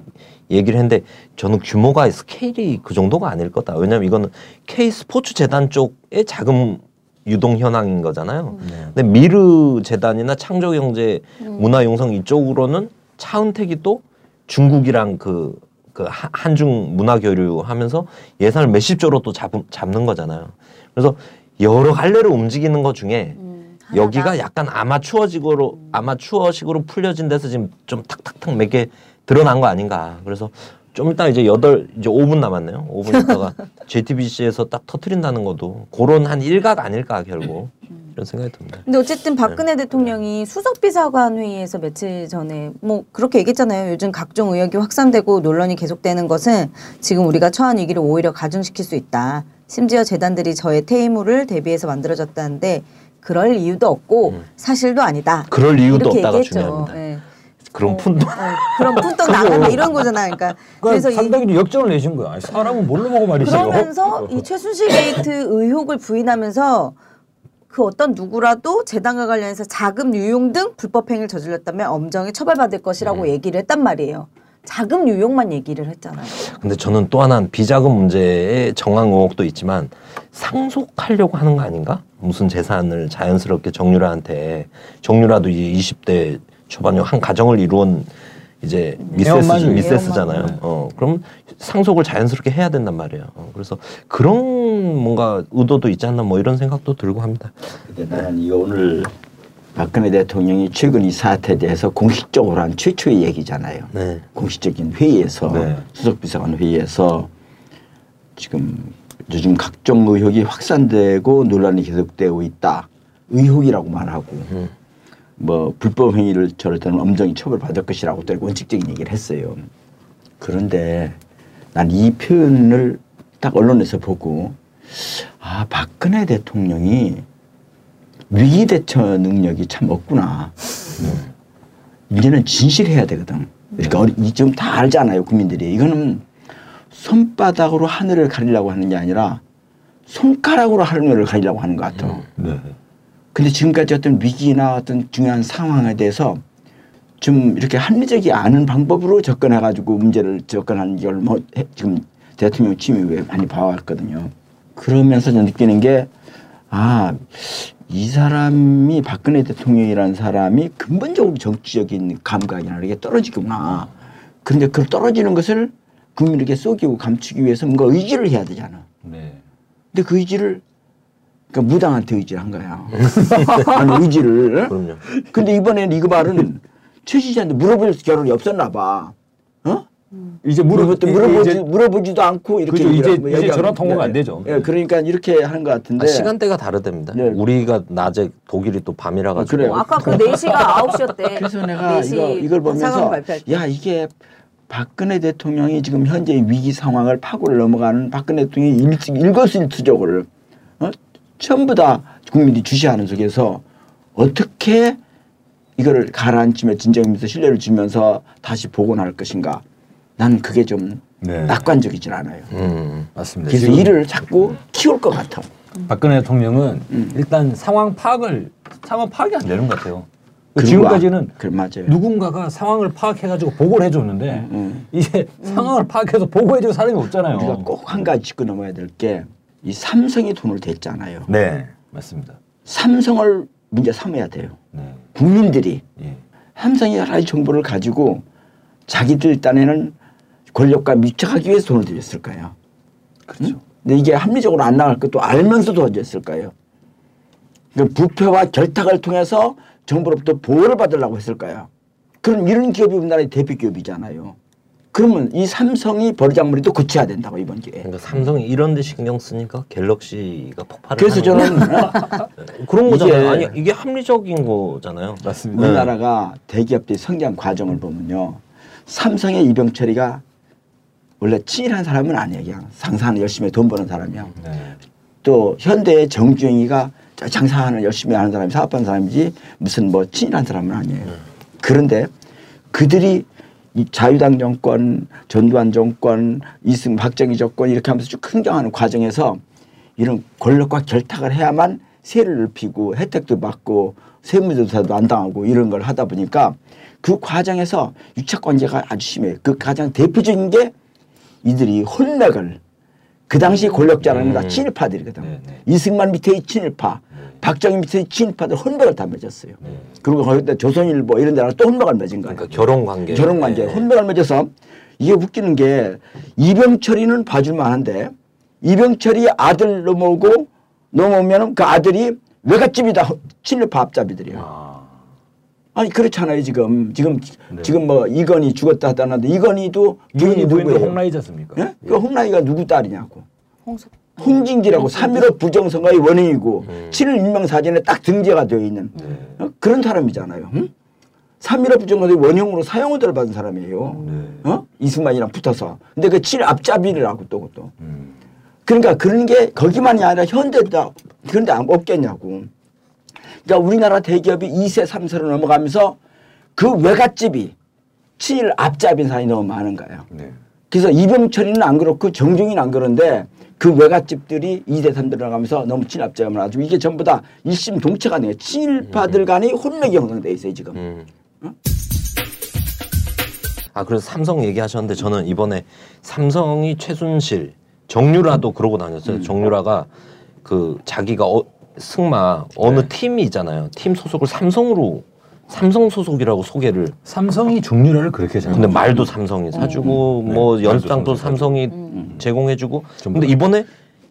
얘기를 했는데 저는 규모가 스케일이 그 정도가 아닐 거다. 왜냐면 이거는 K스포츠재단 쪽의 자금 유동 현황인 거잖아요. 네. 근데 미르 재단이나 창조경제 음. 문화융성 이쪽으로는 차은택이 또 중국이랑 그, 그 한중 문화교류하면서 예산을 몇십조로 또 잡, 잡는 거잖아요. 그래서 여러 갈래로 움직이는 것 중에 음, 여기가 약간 아마추어식으로 음. 아마추어식으로 풀려진 데서 지금 좀 탁탁탁 몇 개 드러난 거 아닌가. 그래서 좀 이따 이제 여덟 이제 오 분 남았네요. 오 분 있다가 제이티비씨에서 딱 터트린다는 것도 그런 한 일각 아닐까 결국 이런 생각이 듭니다. 근데 어쨌든 박근혜 네. 대통령이 수석비서관회의에서 며칠 전에 뭐 그렇게 얘기했잖아요. 요즘 각종 의혹이 확산되고 논란이 계속되는 것은 지금 우리가 처한 위기를 오히려 가중시킬 수 있다. 심지어 재단들이 저의 퇴임후를 대비해서 만들어졌다는데 그럴 이유도 없고 음. 사실도 아니다. 그럴 이유도 없다가 얘기했죠. 중요합니다. 네. 그런 푼돈 어, 어, 그런 푼돈 나간다 이런 거잖아. 그러니까, 그러니까 그래서 삼백일이 역정을 내신 거야. 아니, 사람은 뭘로 먹어 말이지. 그러면서 이 최순실 게이트 의혹을 부인하면서 그 어떤 누구라도 재단과 관련해서 자금 유용 등 불법 행위를 저질렀다면 엄정히 처벌받을 것이라고 음. 얘기를 했단 말이에요. 자금 유용만 얘기를 했잖아요. 근데 저는 또 하나 비자금 문제의 정황 의혹도 있지만 상속하려고 하는 거 아닌가? 무슨 재산을 자연스럽게 정유라한테 정유라도 이제 이십 대 초반에 한 가정을 이루온 이제 미세스, 미세스잖아요. 어, 그럼 상속을 자연스럽게 해야 된단 말이에요. 어, 그래서 그런 뭔가 의도도 있지 않나 뭐 이런 생각도 들고 합니다. 근데 난 이 오늘 박근혜 대통령이 최근 이 사태에 대해서 공식적으로 한 최초의 얘기잖아요. 네. 공식적인 회의에서 네. 수석비서관 회의에서 지금 요즘 각종 의혹이 확산되고 논란이 계속되고 있다. 의혹이라고 말하고 음. 뭐 불법 행위를 저를때는 엄정히 처벌받을 것이라고 또 원칙적인 얘기를 했어요. 그런데 난 이 표현을 딱 언론에서 보고 아 박근혜 대통령이 위기 대처 능력이 참 없구나. 음. 이제는 진실해야 되거든. 그러니까 네. 지금 다 알잖아요 국민들이. 이거는 손바닥으로 하늘을 가리려고 하는 게 아니라 손가락으로 하늘을 가리려고 하는 것 같아. 음. 네. 근데 지금까지 어떤 위기나 어떤 중요한 상황에 대해서 좀 이렇게 합리적이 않은 방법으로 접근해가지고 문제를 접근하는 걸 뭐 지금 대통령 취임 후에 많이 봐왔거든요. 그러면서 저는 느끼는 게 아, 이 사람이 박근혜 대통령이라는 사람이 근본적으로 정치적인 감각이나 이게 떨어지구나. 그런데 그 떨어지는 것을 국민에게 쏘기고 감추기 위해서 뭔가 의지를 해야 되잖아. 네. 근데 그 의지를 그러니까 무당한테 의지를 한 거야. 아니, 의지를. 그럼요. 근데 이번에는 이거 말은 최 씨한테 물어볼 겨를이 없었나 봐. 어? 음. 이제 물어보도 물어보지 이제, 물어보지도 않고 이렇게 그렇죠. 이제, 이제 전화 통화가 네. 안 되죠. 예, 네. 그러니까 이렇게 하는 것 같은데 아, 시간대가 다르답니다. 네. 우리가 낮에 독일이 또 밤이라 가지고. 아, 그래요. 아까 그 네 시가 아홉 시였대. 그래서 내가 이거, 이걸 보면서 야 이게 박근혜 대통령이 지금 현재 위기 상황을 파고를 넘어가는 박근혜 대통령이 일찍 일거수일투족을 어? 전부 다 국민이 주시하는 속에서 어떻게 이거를 가라앉히며 진정하면서 신뢰를 주면서 다시 복원할 것인가. 난 그게 좀 네. 낙관적이질 않아요. 음, 맞습니다. 그래서 일을 자꾸 키울 것 같아. 박근혜 대통령은 음. 일단 상황 파악을 상황 파악이 안 되는 것 같아요. 지금까지는 맞아요. 누군가가 상황을 파악해가지고 보고를 해줬는데 음. 이제 음. 상황을 파악해서 보고해줄 사람이 없잖아요. 우리가 꼭 한 가지 짚고 넘어야 될 게 이 삼성이 돈을 댔잖아요. 네, 맞습니다. 삼성을 문제 삼아야 돼요. 네. 국민들이 예. 삼성이 여러 가지 정보를 가지고 자기들 딴에는 권력과 밀착하기 위해서 돈을 들였을 거예요. 그렇죠. 응? 근데 이게 합리적으로 안 나갈 것도 알면서도 던졌을 거예요. 그러니까 부패와 결탁을 통해서 정부로부터 보호를 받으려고 했을 거예요. 그럼 이런 기업이 우리나라의 대표 기업이잖아요. 그러면 이 삼성이 버리장머리 도 고쳐야 된다고 이번 기회에. 그러니까 삼성이 이런 데 신경 쓰니까 갤럭시가 폭발을 그래서 저는 그런 거잖아요. 아니, 이게 합리적인 거잖아요. 맞습니다. 우리나라가 대기업들의 성장 과정을 보면요. 삼성의 이병철이가 원래 친일한 사람은 아니에요. 그냥 장사하는 열심히 돈 버는 사람이야. 네. 또 현대의 정주영이가 장사하는 열심히 하는 사람이 사업하는 사람이지 무슨 뭐 친일한 사람은 아니에요. 네. 그런데 그들이 이 자유당 정권, 전두환 정권, 이승만, 박정희 정권 이렇게 하면서 쭉 흥정하는 과정에서 이런 권력과 결탁을 해야만 세를 높이고 혜택도 받고 세무조사도 안 당하고 이런 걸 하다 보니까 그 과정에서 유착관계가 아주 심해요. 그 가장 대표적인 게 이들이 혼맥을 그 당시 권력자라는 건 다 친일파들이거든. 네, 네. 이승만 밑에의 친일파, 네. 박정희 밑에의 친일파들 혼맥을 다 맺었어요. 네. 그리고 거기다 조선일보 이런 데랑 또 혼맥을 맺은 거예요. 그러니까 결혼관계. 결혼관계. 네. 혼맥을 맺어서 이게 웃기는 게 이병철이는 봐줄만 한데 이병철이 아들 넘어오고 넘어오면 그 아들이 외갓집이다. 친일파 앞잡이들이에요. 아. 아니 그렇잖아요 지금 지금 네. 지금 뭐 이건희 죽었다 하다는데 이건희도 부인이 누구예요? 홍라이지 않습니까? 예? 예. 그 홍라이가 누구 딸이냐고. 홍수. 홍진기라고 삼일오 부정선거의 원인이고 음. 친일 인명사전에 딱 등재가 되어 있는 네. 어? 그런 사람이잖아요. 응? 삼일오 부정선거의 원형으로 사형을 받은 사람이에요. 네. 어? 이승만이랑 붙어서. 근데 그 친일 앞잡이를 하고 또 그것도. 음. 그러니까 그런 게 거기만이 아니라 현대도 그런 데 없겠냐고. 그러니까 우리나라 대기업이 이 세 삼 세로 넘어가면서 그 외갓집이 친일 앞잡인 사람이 너무 많은 거예요. 네. 그래서 이병철이는 안 그렇고 정종이는 안 그런데 그 외갓집들이 이 대 삼 대로 나가면서 너무 친일 앞잡이면 아주 이게 전부 다 일심동체가 아니에요. 친일파들 간의 혼맥이 형성돼 있어요 지금. 음. 어? 아 그래서 삼성 얘기하셨는데 저는 이번에 삼성이 최순실 정유라도 그러고 다녔어요. 음. 정유라가 그 자기가 어, 승마 어느 네. 팀이 있잖아요. 팀 소속을 삼성으로 삼성 소속이라고 소개를. 삼성이 정유라를 그렇게 잘. 근데 말도 삼성이 사주고 음. 뭐 네. 연상도 삼성이 음. 제공해주고. 근데 이번에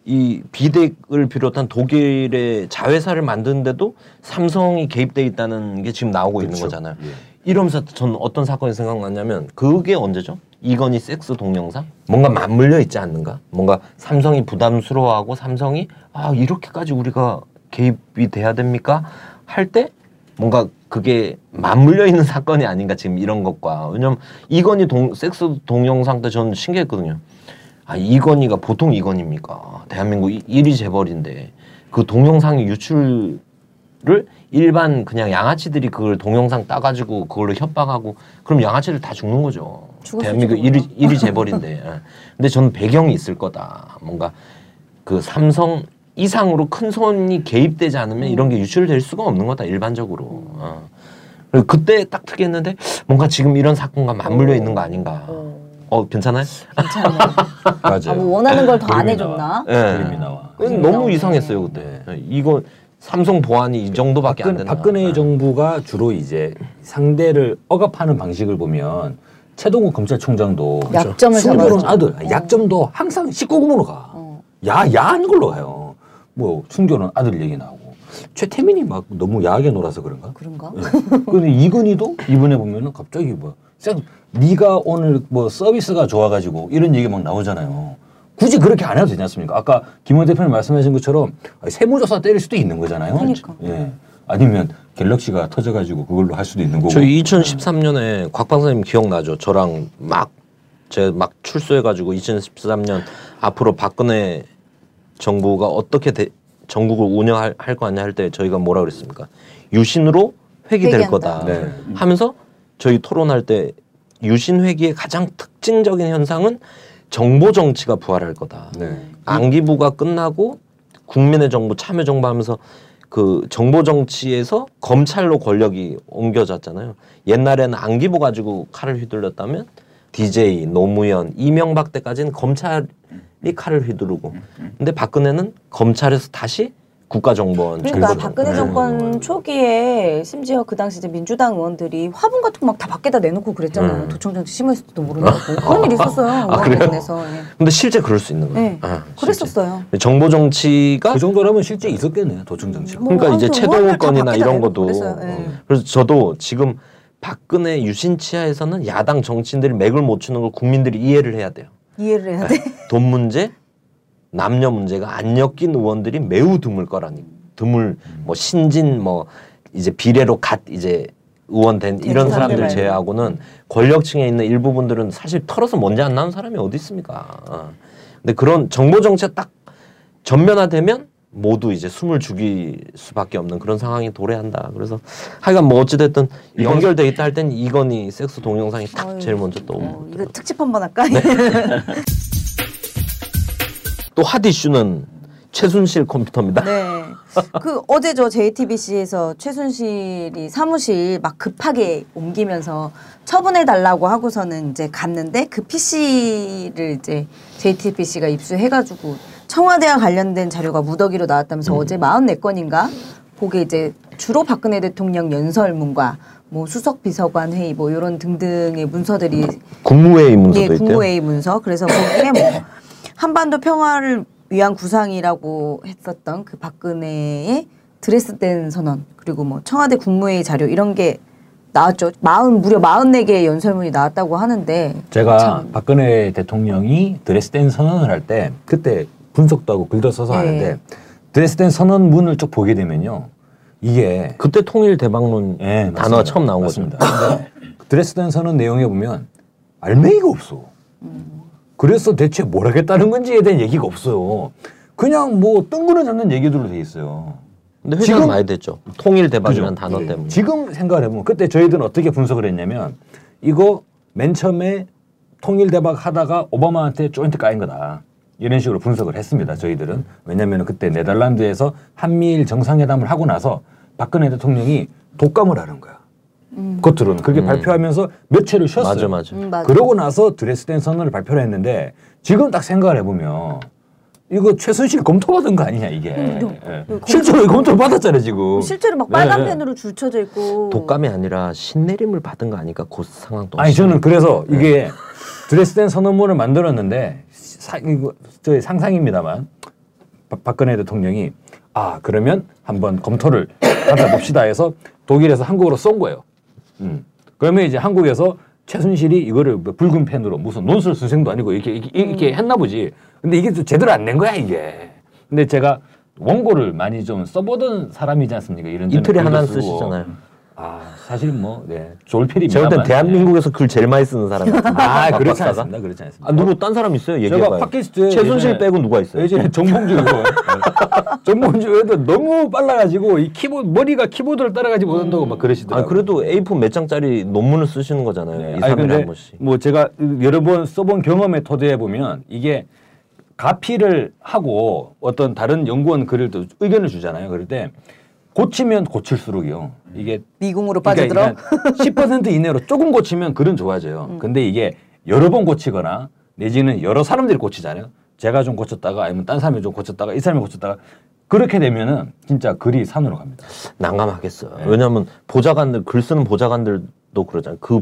이 비덱을 비롯한 독일의 자회사를 만드는데도 삼성이 개입돼 있다는 게 지금 나오고 그렇죠. 있는 거잖아요. 예. 이러면서 전 어떤 사건이 생각났냐면 그게 언제죠? 이건희 섹스 동영상? 뭔가 맞물려 있지 않는가? 뭔가 삼성이 부담스러워하고 삼성이 아 이렇게까지 우리가 개입이 돼야 됩니까? 할 때 뭔가 그게 맞물려 있는 사건이 아닌가 지금 이런 것과. 왜냐면 이건희 동, 섹스 동영상 때 저는 신기했거든요. 아 이건희가 보통 이건희입니까? 대한민국 일 위 재벌인데 그 동영상이 유출 를 일반 그냥 양아치들이 그걸 동영상 따가지고 그걸로 협박하고 그럼 양아치들 다 죽는 거죠. 대한민국 일 위, 일 위 재벌인데. 근데 저는 배경이 있을 거다. 뭔가 그 삼성 이상으로 큰 손이 개입되지 않으면 이런 게 유출될 수가 없는 거다. 일반적으로. 어. 그리고 그때 딱 특이했는데 뭔가 지금 이런 사건과 맞물려 있는 거 아닌가. 어 괜찮아요? 괜찮아요. 맞아요. 아, 뭐 원하는 걸 더 안 해줬나? 네. 그림이 나와. 너무 이상했어요 그때. 이거. 삼성 보안이 이 정도밖에 안 된다. 박근혜 아. 정부가 주로 이제 상대를 억압하는 방식을 보면 채동욱 검찰총장도 약점을 숨겨놓은 아들 어. 약점도 항상 십구 금으로 가. 어. 야 야한 걸로 가요. 뭐 숨겨놓은 아들 얘기 나오고 최태민이 막 너무 야하게 놀아서 그런가? 그런가? 네. 근데 이건희도 이번에 보면은 갑자기 뭐 네가 오늘 뭐 서비스가 좋아가지고 이런 얘기 막 나오잖아요. 굳이 그렇게 안 해도 되지 않습니까? 아까 김원 대표님 말씀하신 것처럼 세무조사 때릴 수도 있는 거잖아요. 그러니까. 예. 아니면 갤럭시가 터져가지고 그걸로 할 수도 있는 거고. 저희 이천십삼 년에 곽 박사님 기억나죠? 저랑 막 제가 막 출소해가지고 이천십삼 년 앞으로 박근혜 정부가 어떻게 대, 전국을 운영할 할 거냐 할 때 저희가 뭐라 그랬습니까? 유신으로 회귀될 거다. 네. 하면서 저희 토론할 때 유신 회귀의 가장 특징적인 현상은 정보 정치가 부활할 거다. 네. 안기부가 끝나고 국민의 정부, 참여 정부 하면서 그 정보 정치에서 검찰로 권력이 옮겨졌잖아요. 옛날에는 안기부 가지고 칼을 휘둘렀다면 디제이, 노무현, 이명박 때까지는 검찰이 칼을 휘두르고. 근데 박근혜는 검찰에서 다시 국가정보원. 그러니까 정보정. 박근혜 정권 네. 초기에 심지어 그 당시 이제 민주당 의원들이 화분 같은 거 막 다 밖에다 내놓고 그랬잖아요. 음. 도청정치 심어있을지도 모른다고. 그런 일이 있었어요. 아, 의원에서. 예. 근데 실제 그럴 수 있는 거예요. 네. 아, 그랬었어요. 정보정치가. 그 정도라면 실제 있었겠네요. 도청정치가. 뭐, 그러니까 이제 채동욱 건이나 이런 것도. 네. 그래서 저도 지금 박근혜 유신치하에서는 야당 정치인들이 맥을 못 추는 걸 국민들이 이해를 해야 돼요. 이해를 해야 네. 돼. 돈 문제. 남녀 문제가 안 엮인 의원들이 매우 드물 거라니. 드물, 뭐, 신진, 뭐, 이제 비례로 갓 이제 의원 된 이런 사람들 제외하고는 권력층에 있는 일부분들은 사실 털어서 먼지 안 나온 사람이 어디 있습니까. 어. 근데 그런 정보 정책 딱 전면화되면 모두 이제 숨을 죽일 수밖에 없는 그런 상황이 도래한다. 그래서 하여간 뭐 어찌됐든 연결돼 있다 할 땐 이건희 섹스 동영상이 딱 어이, 제일 먼저 떠오르고. 어, 이거 특집 한번 할까? 네. 또 핫 이슈는 최순실 컴퓨터입니다. 네. 그 어제 저 제이티비씨에서 최순실이 사무실 막 급하게 옮기면서 처분해달라고 하고서는 이제 갔는데 그 피씨를 이제 제이티비씨가 입수해가지고 청와대와 관련된 자료가 무더기로 나왔다면서 음. 어제 사십사 건인가? 그게 이제 주로 박근혜 대통령 연설문과 뭐 수석 비서관 회의 뭐 이런 등등의 문서들이 국무회의 문서도 있대요. 예, 국무회의 문서. 그래서 거기에 뭐 한반도 평화를 위한 구상이라고 했었던 그 박근혜의 드레스덴 선언 그리고 뭐 청와대 국무회의 자료 이런 게 나왔죠. 마흔, 무려 마흔네 개의 연설문이 나왔다고 하는데 제가 참... 박근혜 대통령이 드레스덴 선언을 할 때 그때 분석도 하고 글도 써서 네. 하는데 드레스덴 선언문을 쭉 보게 되면요. 이게 그때 통일 대방론 네, 단어가 처음 나온 맞습니다. 거죠. 드레스덴 선언 내용에 보면 알맹이가 없어. 음. 그래서 대체 뭘 하겠다는 건지에 대한 얘기가 없어요. 그냥 뭐 뜬구름 잡는 얘기들로 돼 있어요. 근데 회장은 많이 됐죠. 통일 대박이라는 단어 네. 때문에. 지금 생각을 해보면 그때 저희들은 어떻게 분석을 했냐면 이거 맨 처음에 통일 대박 하다가 오바마한테 조인트 까인 거다. 이런 식으로 분석을 했습니다. 저희들은. 왜냐면 그때 네덜란드에서 한미일 정상회담을 하고 나서 박근혜 대통령이 독감을 하는 거야. 음. 겉으로는. 음. 그렇게 음. 발표하면서 며칠을 쉬었어요. 맞아, 맞아. 음, 맞아. 그러고 나서 드레스덴 선언을 발표를 했는데 지금 딱 생각을 해보면 이거 최순실 검토받은 거 아니냐 이게. 음, 네. 검토. 실제로 검토를 받았잖아요 지금. 실제로 막 빨간 펜으로 네. 줄쳐져 있고. 독감이 아니라 신내림을 받은 거 아니까 그 상황도. 아니 저는 그래서 네. 이게 드레스덴 선언문을 만들었는데 사, 이거 저의 상상입니다만 바, 박근혜 대통령이 아 그러면 한번 검토를 받아봅시다 해서 독일에서 한국으로 쏜 거예요. 음. 그러면 이제 한국에서 최순실이 이거를 붉은 펜으로 무슨 논술 수생도 아니고 이렇게 이렇게, 이렇게 음. 했나 보지. 근데 이게 또 제대로 안 된 거야 이게. 근데 제가 원고를 많이 좀 써보던 사람이지 않습니까? 이런 이틀에 하나 쓰시잖아요. 아 사실 뭐 네 졸필입니다. 제가 일단 대한민국에서 네. 글 제일 많이 쓰는 사람. 아 그렇지 않습니다. 그렇지 않습니다. 아 누구 딴 사람 있어요? 얘기해봐요. 제가 팟캐스트에 최순실 빼고 누가 있어요? 예전에 정봉주 의원. 정봉주 의원도 너무 빨라가지고 이 키보드 머리가 키보드를 따라가지 못한다고 막 그러시더라고요. 아 그래도 에이포 몇 장짜리 논문을 쓰시는 거잖아요. 네. 이, 삼 일에 한 번씩. 뭐 제가 여러 번 써본 경험에 토대해 보면 이게. 가피를 하고 어떤 다른 연구원 글을 또 의견을 주잖아요. 그럴 때 고치면 고칠수록요. 이게 미궁으로 빠져들어? 그러니까 십 퍼센트 이내로 조금 고치면 글은 좋아져요. 음. 근데 이게 여러 번 고치거나 내지는 여러 사람들이 고치잖아요. 제가 좀 고쳤다가 아니면 딴 사람이 좀 고쳤다가 이 사람이 고쳤다가 그렇게 되면은 진짜 글이 산으로 갑니다. 난감하겠어요. 네. 왜냐하면 보좌관들 글 쓰는 보좌관들도 그러잖아요. 그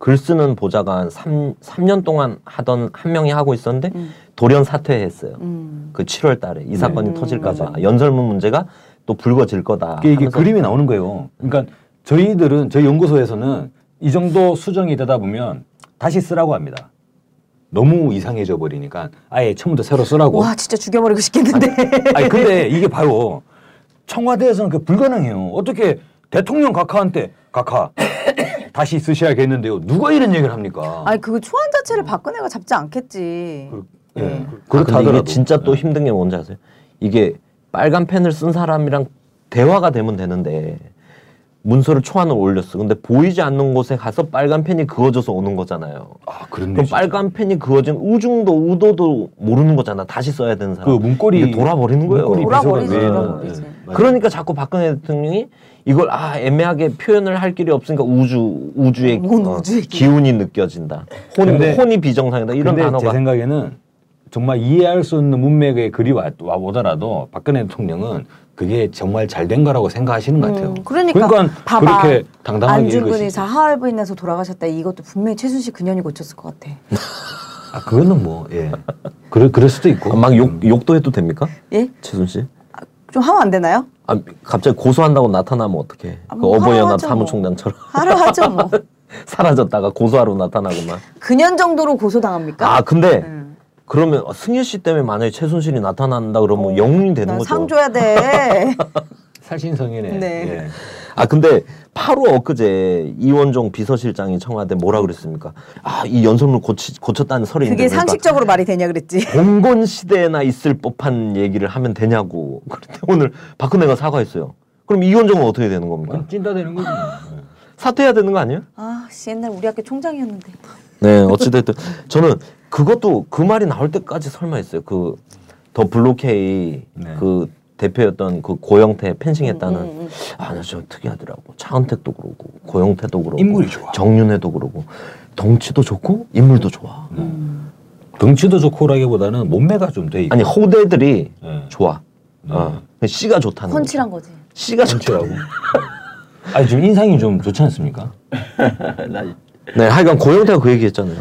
글 쓰는 보좌관 삼 년 동안 하던 한 명이 하고 있었는데 음. 돌연 사퇴했어요. 음. 그 칠월 달에 이 사건이 네. 터질까 봐 음. 연설문 문제가 또 불거질 거다. 이게, 이게 그림이 나오는 거예요. 그러니까 저희들은 저희 연구소에서는 이 정도 수정이 되다 보면 다시 쓰라고 합니다. 너무 이상해져 버리니까 아예 처음부터 새로 쓰라고. 와 진짜 죽여버리고 싶겠는데. 아니, 아니 근데 이게 바로 청와대에서는 그 불가능해요. 어떻게 대통령 각하한테 각하. 다시 쓰셔야겠는데요. 누가 이런 얘기를 합니까? 아니 그 초안 자체를 박근혜가 잡지 않겠지. 그, 예. 네. 그렇다 하더라도. 이게 진짜 또 네. 힘든 게 뭔지 아세요? 이게 빨간 펜을 쓴 사람이랑 대화가 되면 되는데 문서를 초안을 올렸어. 근데 보이지 않는 곳에 가서 빨간 펜이 그어져서 오는 거잖아요. 아 그렇네. 그럼 빨간 펜이 그어진 우중도 우도도 모르는 거잖아. 다시 써야 되는 사람. 그 문고리 돌아버리는 거예요. 돌아버리지. 네. 돌아버리지. 네. 그러니까 자꾸 박근혜 대통령이 이걸 아 애매하게 표현을 할 길이 없으니까 우주 우주의 어, 기운이 느껴진다. 혼이 혼이 비정상이다. 이런 근데 단어가. 제 생각에는 정말 이해할 수 없는 문맥의 글이 와, 와 오더라도 박근혜 대통령은 그게 정말 잘된 거라고 생각하시는 것 같아요. 음, 그러니까, 그러니까 봐봐. 그렇게 당당하게 안중근이 사하얼빈에서 돌아가셨다. 이것도 분명히 최순실 근현이 고쳤을 것 같아. 아 그거는 뭐 예. 그럴 그럴 수도 있고. 아, 막 욕 욕도 해도 됩니까? 예? 최순실? 아, 좀 하면 안 되나요? 아 갑자기 고소한다고 나타나면 어떡해? 아, 뭐, 그 어버이연합 사무총장처럼. 하루 하죠 뭐. 사라졌다가 고소하러 나타나고만. 근현 정도로 고소당합니까? 아 근데. 음. 그러면 승일 씨 때문에 만약에 최순실이 나타난다 그러면 어, 영웅이 되는 거죠. 상 줘야 돼. 살신성이네. 네. 네. 아 근데 바로 엊그제 이원종 비서실장이 청와대 뭐라 그랬습니까? 아 이 연설문 고치, 고쳤다는 설이 그게 있는데 상식적으로 말이 되냐 그랬지. 봉건 시대나 있을 법한 얘기를 하면 되냐고. 그런데 오늘 박근혜가 사과했어요. 그럼 이원종은 어떻게 되는 겁니까? 찐다 되는 거지. 사퇴해야 되는 거 아니에요? 아 씨 옛날 우리 학교 총장이었는데. 네 어찌됐든 저는 그것도 그 말이 나올 때까지 설마 했어요. 그 더 블루케이 네. 그 대표였던 그 고영태 펜싱했다는 음, 음, 음. 아 나 저 특이하더라고. 차은택도 그러고 고영태도 그러고 인물이 좋아. 정윤회도 그러고 덩치도 좋고 인물도 좋아. 음. 덩치도 좋고라기보다는 몸매가 좀 돼 있고. 아니 호대들이 네. 좋아. 네. 어. 씨가 좋다는. 펀치란 거지. 씨가 좋더라고. 아니 지금 인상이 좀 좋지 않습니까? 네 하여간 고영태가 그 얘기했잖아요.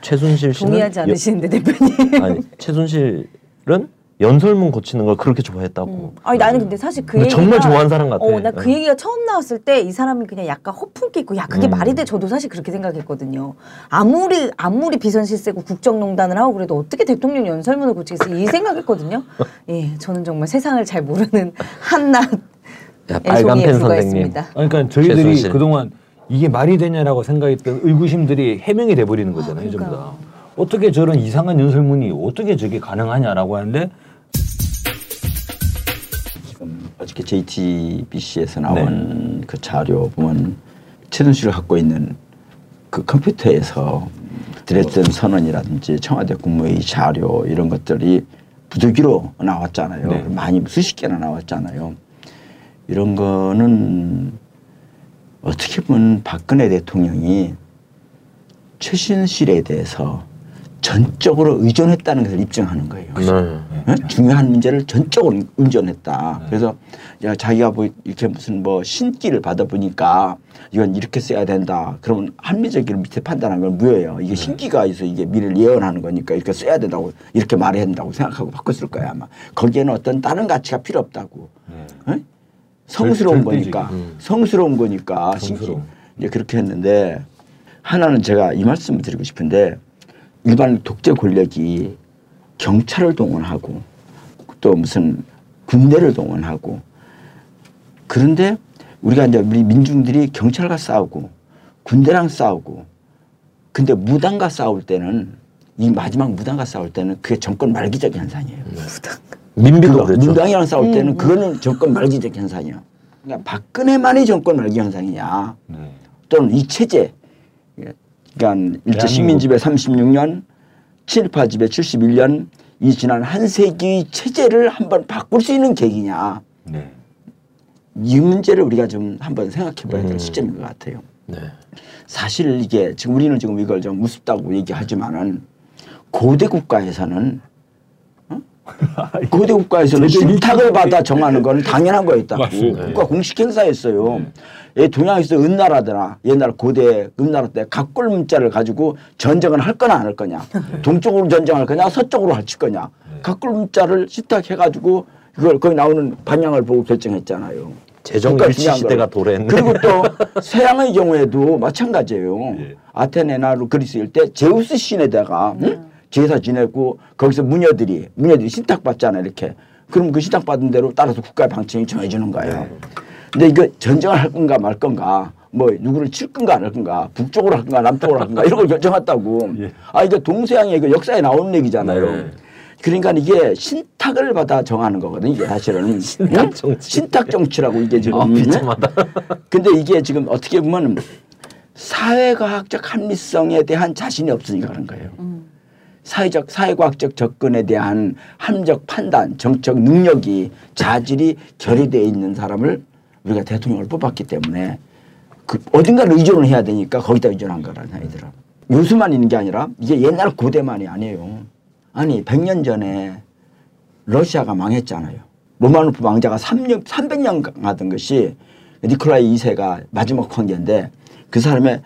최순실 씨는 동의하지 않으시는데 대표님. 아니 최순실은 연설문 고치는 걸 그렇게 좋아했다고. 음. 아니 나는 근데 사실 그 얘기가 정말 좋아하는 사람 같아. 어, 나 그 응. 얘기가 처음 나왔을 때 이 사람이 그냥 약간 허풍 끼고 야 그게 음. 말이 돼. 저도 사실 그렇게 생각했거든요. 아무리 아무리 비선실세고 국정농단을 하고 그래도 어떻게 대통령 연설문을 고치겠어 이 생각했거든요. 예, 저는 정말 세상을 잘 모르는 한낱 애송이에 불과했습니다. 그러니까 저희들이 최순실. 그동안 이게 말이 되냐라고 생각했던 의구심들이 해명이 돼버리는 거잖아요. 아, 그러니까. 전부 다. 어떻게 저런 이상한 연설문이 어떻게 저게 가능하냐라고 하는데 지금 어저께 제이티비씨에서 나온 네. 그 자료 보면 최순실을 갖고 있는 그 컴퓨터에서 드렸던 선언이라든지 청와대 국무회의 자료 이런 것들이 부득이로 나왔잖아요. 네. 많이 수십 개나 나왔잖아요. 이런 거는 어떻게 보면 박근혜 대통령이 최순실에 대해서 전적으로 의존했다는 것을 입증하는 거예요. 네. 네. 중요한 문제를 전적으로 의존했다. 네. 그래서 야, 자기가 뭐 이렇게 무슨 뭐 신기를 받아보니까 이건 이렇게 써야 된다. 그러면 합리적인 밑에 판단한 건 무효예요. 이게 네. 신기가 있어 이게 미래를 예언하는 거니까 이렇게 써야 된다고 이렇게 말해야 된다고 생각하고 바꿨을 거야 아마. 거기에는 어떤 다른 가치가 필요 없다고. 네. 네? 성스러운 절, 거니까 음. 성스러운 거니까 신기 이제 그렇게 했는데 하나는 제가 이 말씀을 드리고 싶은데. 일반 독재 권력이 경찰을 동원하고 또 무슨 군대를 동원하고 그런데 우리가 이제 우리 민중들이 경찰과 싸우고 군대랑 싸우고 근데 무당과 싸울 때는 이 마지막 무당과 싸울 때는 그게 정권 말기적인 현상이에요. 무당. 민비도 그랬죠. 무당이랑 싸울 때는 음, 그거는 정권 말기적 현상이야. 그러니까 박근혜만이 정권 말기 현상이냐 네. 또는 이 체제. 그러니까 일제 식민지배 삼십육 년, 친일파 지배 칠십일 년 이 지난 한 세기의 체제를 한번 바꿀 수 있는 계기냐 네. 이 문제를 우리가 좀 한번 생각해봐야 될 음. 시점인 것 같아요. 네. 사실 이게 지금 우리는 지금 이걸 좀 우습다고 얘기하지만은 고대 국가에서는 어? 고대 국가에서는 신탁을 받아 정하는 건 당연한 거였다고 국가 공식 행사였어요. 네. 예, 동양에서 은나라더라. 옛날 고대 은나라 때 각골 문자를 가지고 전쟁을 할 거나 안 할 거냐. 네. 동쪽으로 전쟁할 거냐, 서쪽으로 할 거냐. 네. 각골 문자를 시탁해가지고 그걸 거기 나오는 방향을 보고 결정했잖아요. 재정 일치 시대가 도래했네. 그리고 또 서양의 경우에도 마찬가지예요. 네. 아테네나 그리스일 때 제우스 신에다가 네. 응? 제사 지내고 거기서 무녀들이 무녀들이 신탁 받잖아 이렇게. 그럼 그 신탁 받은 대로 따라서 국가의 방침이 정해지는 거예요. 네. 근데 이거 전쟁을 할 건가 말 건가 뭐 누구를 칠 건가 안 할 건가 북쪽으로 할 건가 남쪽으로 할 건가 이런 걸 결정했다고. 예. 아 이게 동서양의 그 역사에 나오는 얘기잖아요. 네. 그러니까 이게 신탁을 받아 정하는 거거든요. 이게 사실은 신탁 정치. 신탁 정치라고 이게 지금. 아, 비참하다. 근데 이게 지금 어떻게 보면 사회과학적 합리성에 대한 자신이 없으니까 그런 거예요. 음. 사회적 사회과학적 접근에 대한 합리적 판단, 정책 능력이 자질이 결여돼 있는 사람을. 우리가 대통령을 뽑았기 때문에 그 어딘가를 의존을 해야 되니까 거기다 의존한 거라는 아이들은. 요수만 있는 게 아니라 이게 옛날 고대만이 아니에요. 아니 백 년 전에 러시아가 망했잖아요. 로마노프 왕자가 삼백 년 하던 것이 니콜라이 이 세가 마지막 황제인데 그 사람의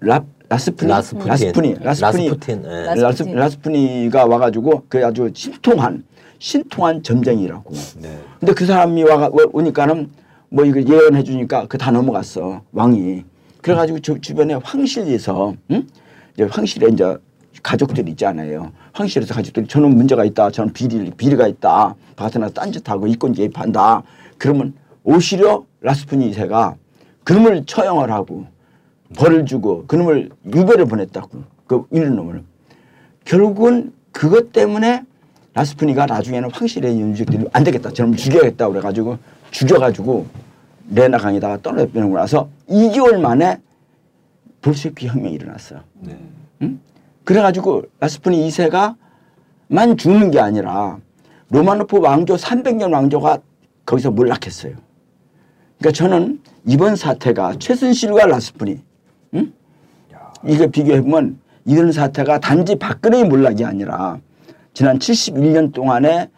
라, 라스푸니, 라스푸틴. 라스푸니, 라스푸니, 라스푸틴, 라스푸니, 라스푸니, 라스푸니가 와가지고 그 아주 신통한 신통한 점쟁이라고. 네. 근데 그 사람이 와 오니까는 뭐 이거 예언해 주니까 그 다 넘어갔어 왕이. 그래가지고 저 주변에 황실에서 응? 이제 황실에 이제 가족들이 있잖아요. 황실에서 가족들이 저는 문제가 있다, 저는 비리 비리가 있다, 바깥에나 딴짓하고 이권 개입한다. 그러면 오히려 라스푸니 이 세가 그놈을 처형을 하고 벌을 주고 그놈을 유배를 보냈다고 그 이런 놈을. 결국은 그것 때문에 라스푸니가 나중에는 황실에 있는 유족들이 안 되겠다, 저놈 죽여야겠다 그래가지고. 죽여가지고 레나 강에다가 떨어뜨리는 거라서 이 개월 만에 볼셰비키 혁명이 일어났어요. 네. 응? 그래가지고 라스푸니 이 세가만 죽는 게 아니라 로마노프 왕조 삼백 년 왕조가 거기서 몰락했어요. 그러니까 저는 이번 사태가 최순실과 라스푸니 응? 이거 비교해보면 이런 사태가 단지 박근혜의 몰락이 아니라 지난 칠십일 년 동안에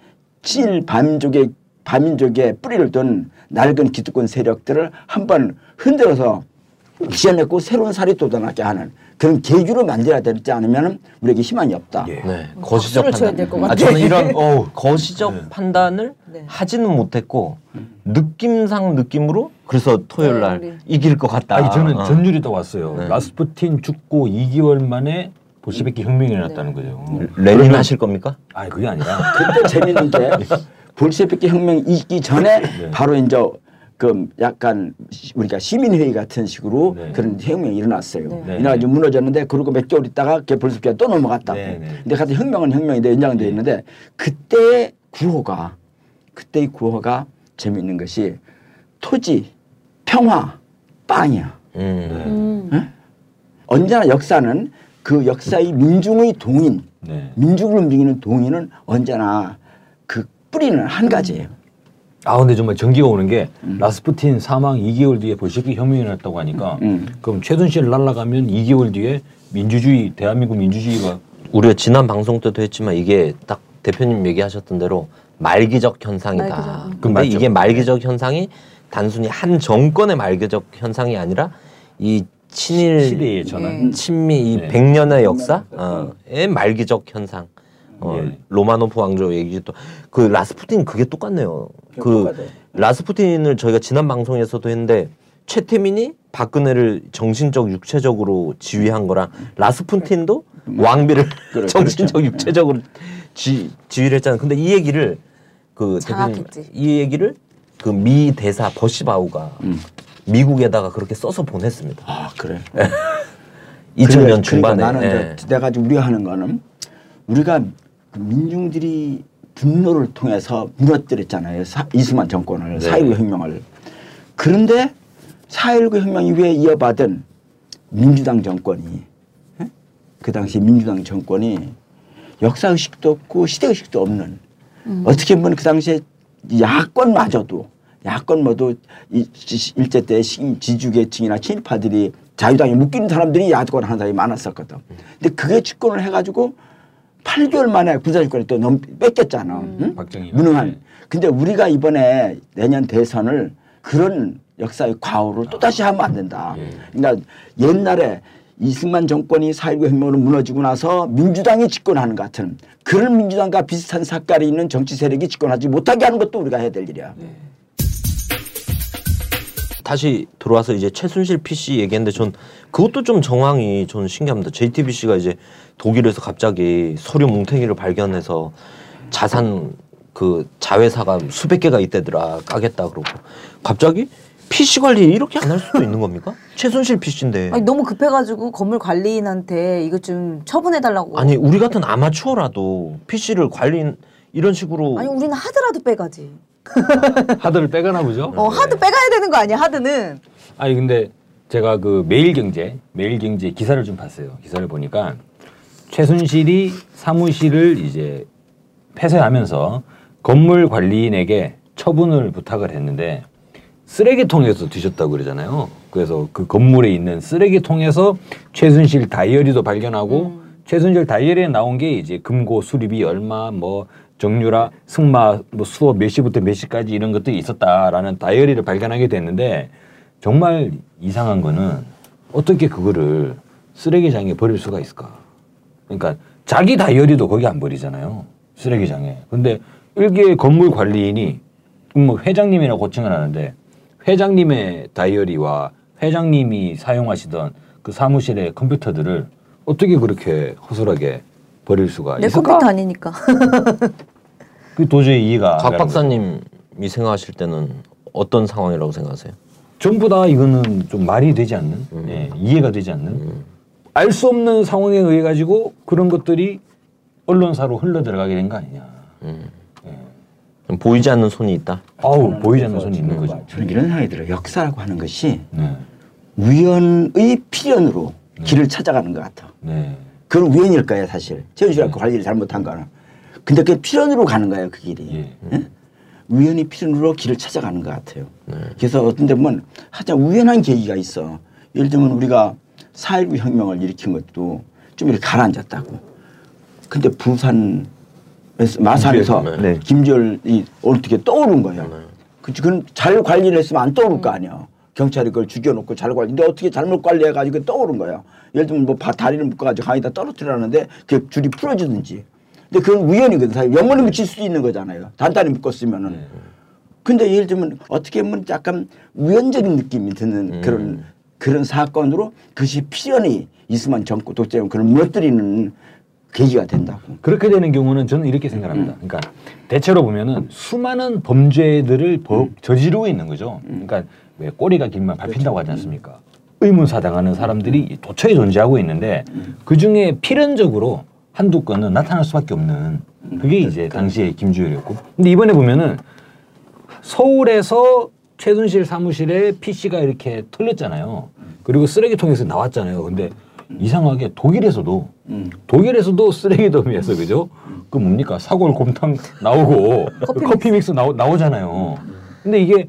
친일 반민족의 반민족의 뿌리를 둔 낡은 기득권 세력들을 한번 흔들어서 기절냈고 새로운 살이 돋아나게 하는 그런 계주를 만들어야 되지 않으면 우리에게 희망이 없다. 예. 네. 거시적 판단. 아, 저는 이런 어우, 거시적 네. 판단을 네. 하지는 못했고 느낌상 느낌으로 그래서 토요일 날 네, 이길 것 같다. 아니, 저는 어. 전율이 더 왔어요. 네. 라스푸틴 죽고 이 개월 만에 볼셰비키 혁명이 일어났다는 네. 거죠. 레닌 하실 겁니까? 아니 그게 아니라 그때 재밌는 게 볼셰비키 혁명이 있기 전에 네. 바로 이제 그 약간 우리가 시민회의 같은 식으로 네. 그런 혁명이 일어났어요. 네. 이래가지고 무너졌는데 그러고 몇 개월 있다가 볼셰비키가 또 넘어갔다. 네. 근데 같은 혁명은 혁명인데 연장되어 네. 있는데 그때의 구호가 그때의 구호가 재미있는 것이 토지, 평화, 빵이야. 네. 음. 네? 언제나 역사는 그 역사의 민중의 동인, 네. 민중을 움직이는 동인은 언제나 그 뿌리는 한 가지예요. 아 근데 정말 전기가 오는 게 음. 라스푸틴 사망 이 개월 뒤에 볼셰비키 혁명이 났다고 하니까 음. 그럼 최순실 날라가면 이 개월 뒤에 민주주의 대한민국 민주주의가 우리가 지난 방송 때도 했지만 이게 딱 대표님 얘기하셨던 대로 말기적 현상이다. 말기적. 근데 맞죠? 이게 말기적 현상이 단순히 한 정권의 말기적 현상이 아니라 이 친일 전환 친미 이 네. 백 년의 역사의 어, 말기적 현상. 어, 네. 로마노프 왕조 얘기 또 그 라스푸틴 그게 똑같네요. 그 똑같아요. 라스푸틴을 저희가 지난 방송에서도 했는데 최태민이 박근혜를 정신적 육체적으로 지휘한 거랑 라스푸틴도 음. 왕비를 그래, 정신적 그렇죠. 육체적으로 지, 지휘를 했잖아요. 근데 이 얘기를 그 대표님, 이 얘기를 그 미 대사 버시바우가 음. 미국에다가 그렇게 써서 보냈습니다. 아 그래. 이천 년 중반에 그러니까 나는 예. 내가 지금 우리가 하는 거는 우리가 민중들이 분노를 통해서 무너뜨렸잖아요. 사, 이승만 정권을, 네. 사 일구 혁명을. 그런데 사 일구 혁명 이후에 이어받은 민주당 정권이, 에? 그 당시 민주당 정권이 역사의식도 없고 시대의식도 없는, 음. 어떻게 보면 그 당시에 야권마저도, 야권마저도 일제 때 지주계층이나 친일파들이 자유당에 묶이는 사람들이 야권하는 사람이 많았었거든. 근데 그게 집권을 해가지고 팔 개월 만에 군사정권이 또 너무 뺏겼잖아. 음. 응? 박정희. 무능한. 네. 근데 우리가 이번에 내년 대선을 그런 역사의 과오로 아. 또다시 하면 안 된다. 예. 그러니까 옛날에 이승만 정권이 사 일구 혁명으로 무너지고 나서 민주당이 집권하는 것 같은 그런 민주당과 비슷한 색깔이 있는 정치 세력이 집권하지 못하게 하는 것도 우리가 해야 될 일이야. 예. 다시 들어와서 이제 최순실 피씨 얘기했는데 전 그것도 좀 정황이 전 신기합니다. 제이티비씨가 이제 독일에서 갑자기 서류 뭉탱이를 발견해서 자산 그 자회사가 수백 개가 있대더라 까겠다 그러고 갑자기 피씨 관리 이렇게 안 할 수도 있는 겁니까? 최순실 피씨인데 아니 너무 급해가지고 건물 관리인한테 이거 좀 처분해달라고 아니 우리 같은 아마추어라도 피씨를 관리인 이런 식으로 아니 우리는 하드라도 빼가지 하드를 빼가나 보죠? 어, 하드 네. 빼가야 되는 거 아니야, 하드는? 아니, 근데 제가 그 매일경제, 매일경제 기사를 좀 봤어요. 기사를 보니까 최순실이 사무실을 이제 폐쇄하면서 건물 관리인에게 처분을 부탁을 했는데 쓰레기통에서 뒤졌다고 그러잖아요. 그래서 그 건물에 있는 쓰레기통에서 최순실 다이어리도 발견하고 음. 최순실 다이어리에 나온 게 이제 금고 수리비 얼마 뭐 정유라, 승마, 뭐 수업 몇 시부터 몇 시까지 이런 것들이 있었다라는 다이어리를 발견하게 됐는데 정말 이상한 거는 어떻게 그거를 쓰레기장에 버릴 수가 있을까? 그러니까 자기 다이어리도 거기 안 버리잖아요. 쓰레기장에. 근데 일개 건물 관리인이 뭐 회장님이라고 호칭을 하는데 회장님의 다이어리와 회장님이 사용하시던 그 사무실의 컴퓨터들을 어떻게 그렇게 허술하게 버릴 수가 있을까? 내 컴퓨터 아니니까. 그 도저히 이해가. 곽 박사님이 생각하실 때는 어떤 상황이라고 생각하세요? 전부 다 이거는 좀 말이 되지 않는, 음. 예, 이해가 되지 않는, 음. 알 수 없는 상황에 의해 가지고 그런 것들이 언론사로 흘러 들어가게 된 거 아니냐. 음. 예. 보이지 않는 손이 있다. 아우 보이지 않는 손이 있는 거죠. 저는 이런 생각이 들어요. 역사라고 하는 것이 네. 우연의 필연으로 네. 길을 찾아가는 것 같아. 네. 그건 우연일 거예요, 사실. 최순실하고 네. 관리를 잘못한 거는. 근데 그게 필연으로 가는 거예요, 그 길이. 예. 예? 우연히 필연으로 길을 찾아가는 것 같아요. 네. 그래서 어떤 데 보면 하여튼 우연한 계기가 있어. 예를 들면 우리가 사 일구 혁명을 일으킨 것도 좀 이렇게 가라앉았다고. 근데 부산에서, 마산에서 네. 김지열이 어떻게 떠오른 거예요. 네. 그건 잘 관리를 했으면 안 떠오를 거 아니야. 경찰이 그걸 죽여놓고 잘 관리인데 어떻게 잘못 관리해가지고 떠오른 거예요. 예를 들면 뭐 다리를 묶어가지고 강에다 떨어뜨리라는데 그 줄이 풀어지든지. 근데 그건 우연이거든. 사실 영원히 묻힐 수도 있는 거잖아요. 단단히 묶었으면은. 네. 근데 예를 들면 어떻게 보면 약간 우연적인 느낌이 드는 음. 그런 그런 사건으로 그것이 필연히 이승만 정권 독재형 그런 무너뜨리는 계기가 된다고. 그렇게 되는 경우는 저는 이렇게 생각합니다. 음. 그러니까 대체로 보면은 수많은 범죄들을 음. 저지르고 있는 거죠. 음. 그러니까 왜 꼬리가 길면 밟힌다고 그렇죠. 하지 않습니까? 의문사 당하는 사람들이 도처에 존재하고 있는데 음. 그중에 필연적으로 한두 건은 나타날 수밖에 없는 그게 이제 그러니까. 당시의 김주열이었고. 근데 이번에 보면은 서울에서 최순실 사무실에 피씨가 이렇게 털렸잖아요. 그리고 쓰레기통에서 나왔잖아요. 근데 이상하게 독일에서도 음. 독일에서도 쓰레기 더미에서 그죠? 그 뭡니까? 사골 곰탕 나오고 커피, 커피 믹스 나오, 나오잖아요. 근데 이게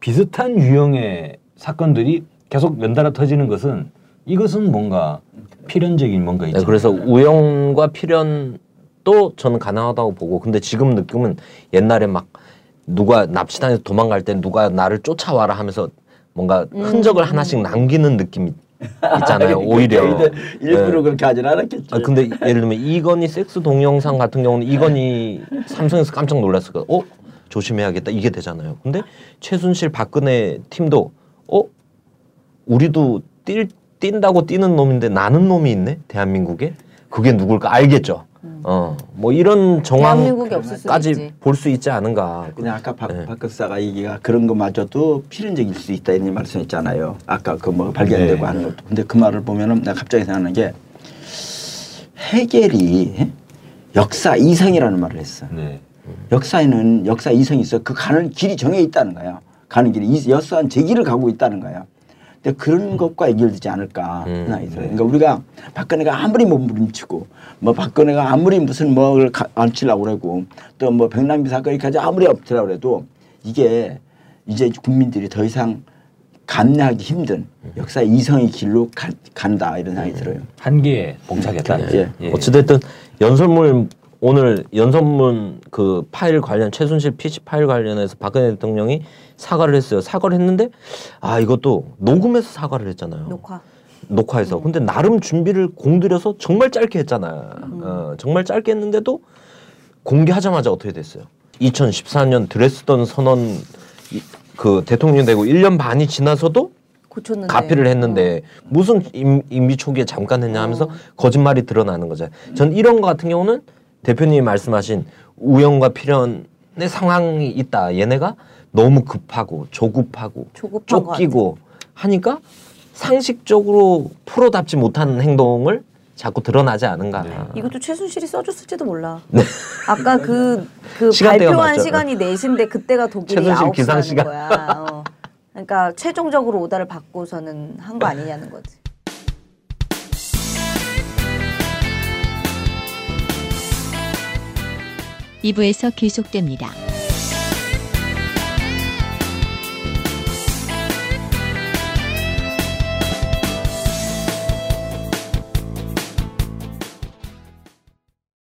비슷한 유형의 사건들이 계속 연달아 터지는 것은 이것은 뭔가 필연적인 뭔가 있죠. 네, 그래서 우연과 필연도 저는 가능하다고 보고 근데 지금 느낌은 옛날에 막 누가 납치당해서 도망갈 때 누가 나를 쫓아와라 하면서 뭔가 흔적을 음. 하나씩 남기는 느낌이 있잖아요. 오히려 일부러 네. 그렇게 하진 않았겠죠. 아, 근데 예를 들면 이건희 섹스 동영상 같은 경우는 이건희 삼성에서 깜짝 놀랐을 거예요. 어? 조심해야겠다 이게 되잖아요. 근데 최순실 박근혜 팀도 어? 우리도 뛸, 뛴다고 뛰는 놈인데 나는 놈이 있네? 대한민국에? 그게 누굴까? 알겠죠. 어, 뭐 이런 정황까지 볼 수 있지 않은가. 그냥 아까 박, 네. 박 박사가 얘기가 그런 것마저도 필연적일 수 있다 이런 말씀했잖아요. 아까 그 뭐 발견되고 네. 하는 것도. 근데 그 말을 보면은 내가 갑자기 생각하는 게 헤겔이 역사 이성이라는 말을 했어. 네. 역사에는 역사 이성이 있어. 그 가는 길이 정해 있다는 거야. 가는 길이 역사한 제 길을 가고 있다는 거야. 근데 그런 것과 연결되지 않을까 음, 하나 있어요. 그러니까 우리가 박근혜가 아무리 몸부림치고 뭐 박근혜가 아무리 무슨 뭘 안치려고 그러고 또 뭐 백남기 사건까지 아무리 엎드려고 그래도 이게 이제 국민들이 더 이상 감내하기 힘든 역사 이성의 길로 가, 간다 이런 생각이 들어요. 한계에 봉착했다. 예. 예. 어찌됐든 연설문 오늘 연설문 그 파일 관련 최순실 피씨 파일 관련해서 박근혜 대통령이 사과를 했어요. 사과를 했는데 아 이것도 녹음해서 사과를 했잖아요. 녹화. 녹화해서. 음. 근데 나름 준비를 공들여서 정말 짧게 했잖아요. 음. 어, 정말 짧게 했는데도 공개하자마자 어떻게 됐어요? 이천십사 년 드레스던 선언 이, 그 대통령 되고 일 년 반이 지나서도 고쳤는데. 가피를 했는데 어. 무슨 임, 임기 초기에 잠깐 했냐 하면서 어. 거짓말이 드러나는 거잖아요. 전 이런 거 같은 경우는 대표님이 말씀하신 우연과 필연의 상황이 있다. 얘네가 너무 급하고 조급하고 쫓기고 하니까 상식적으로 프로답지 못한 행동을 자꾸 드러나지 않은가. 네. 이것도 최순실이 써줬을지도 몰라. 네. 아까 그, 그 발표한 맞죠. 시간이 네 시인데 그때가 독일이 아홉 시라는 거야. 어. 그러니까 최종적으로 오다를 받고서는 한 거 아니냐는 거지. 이 부에서 계속됩니다.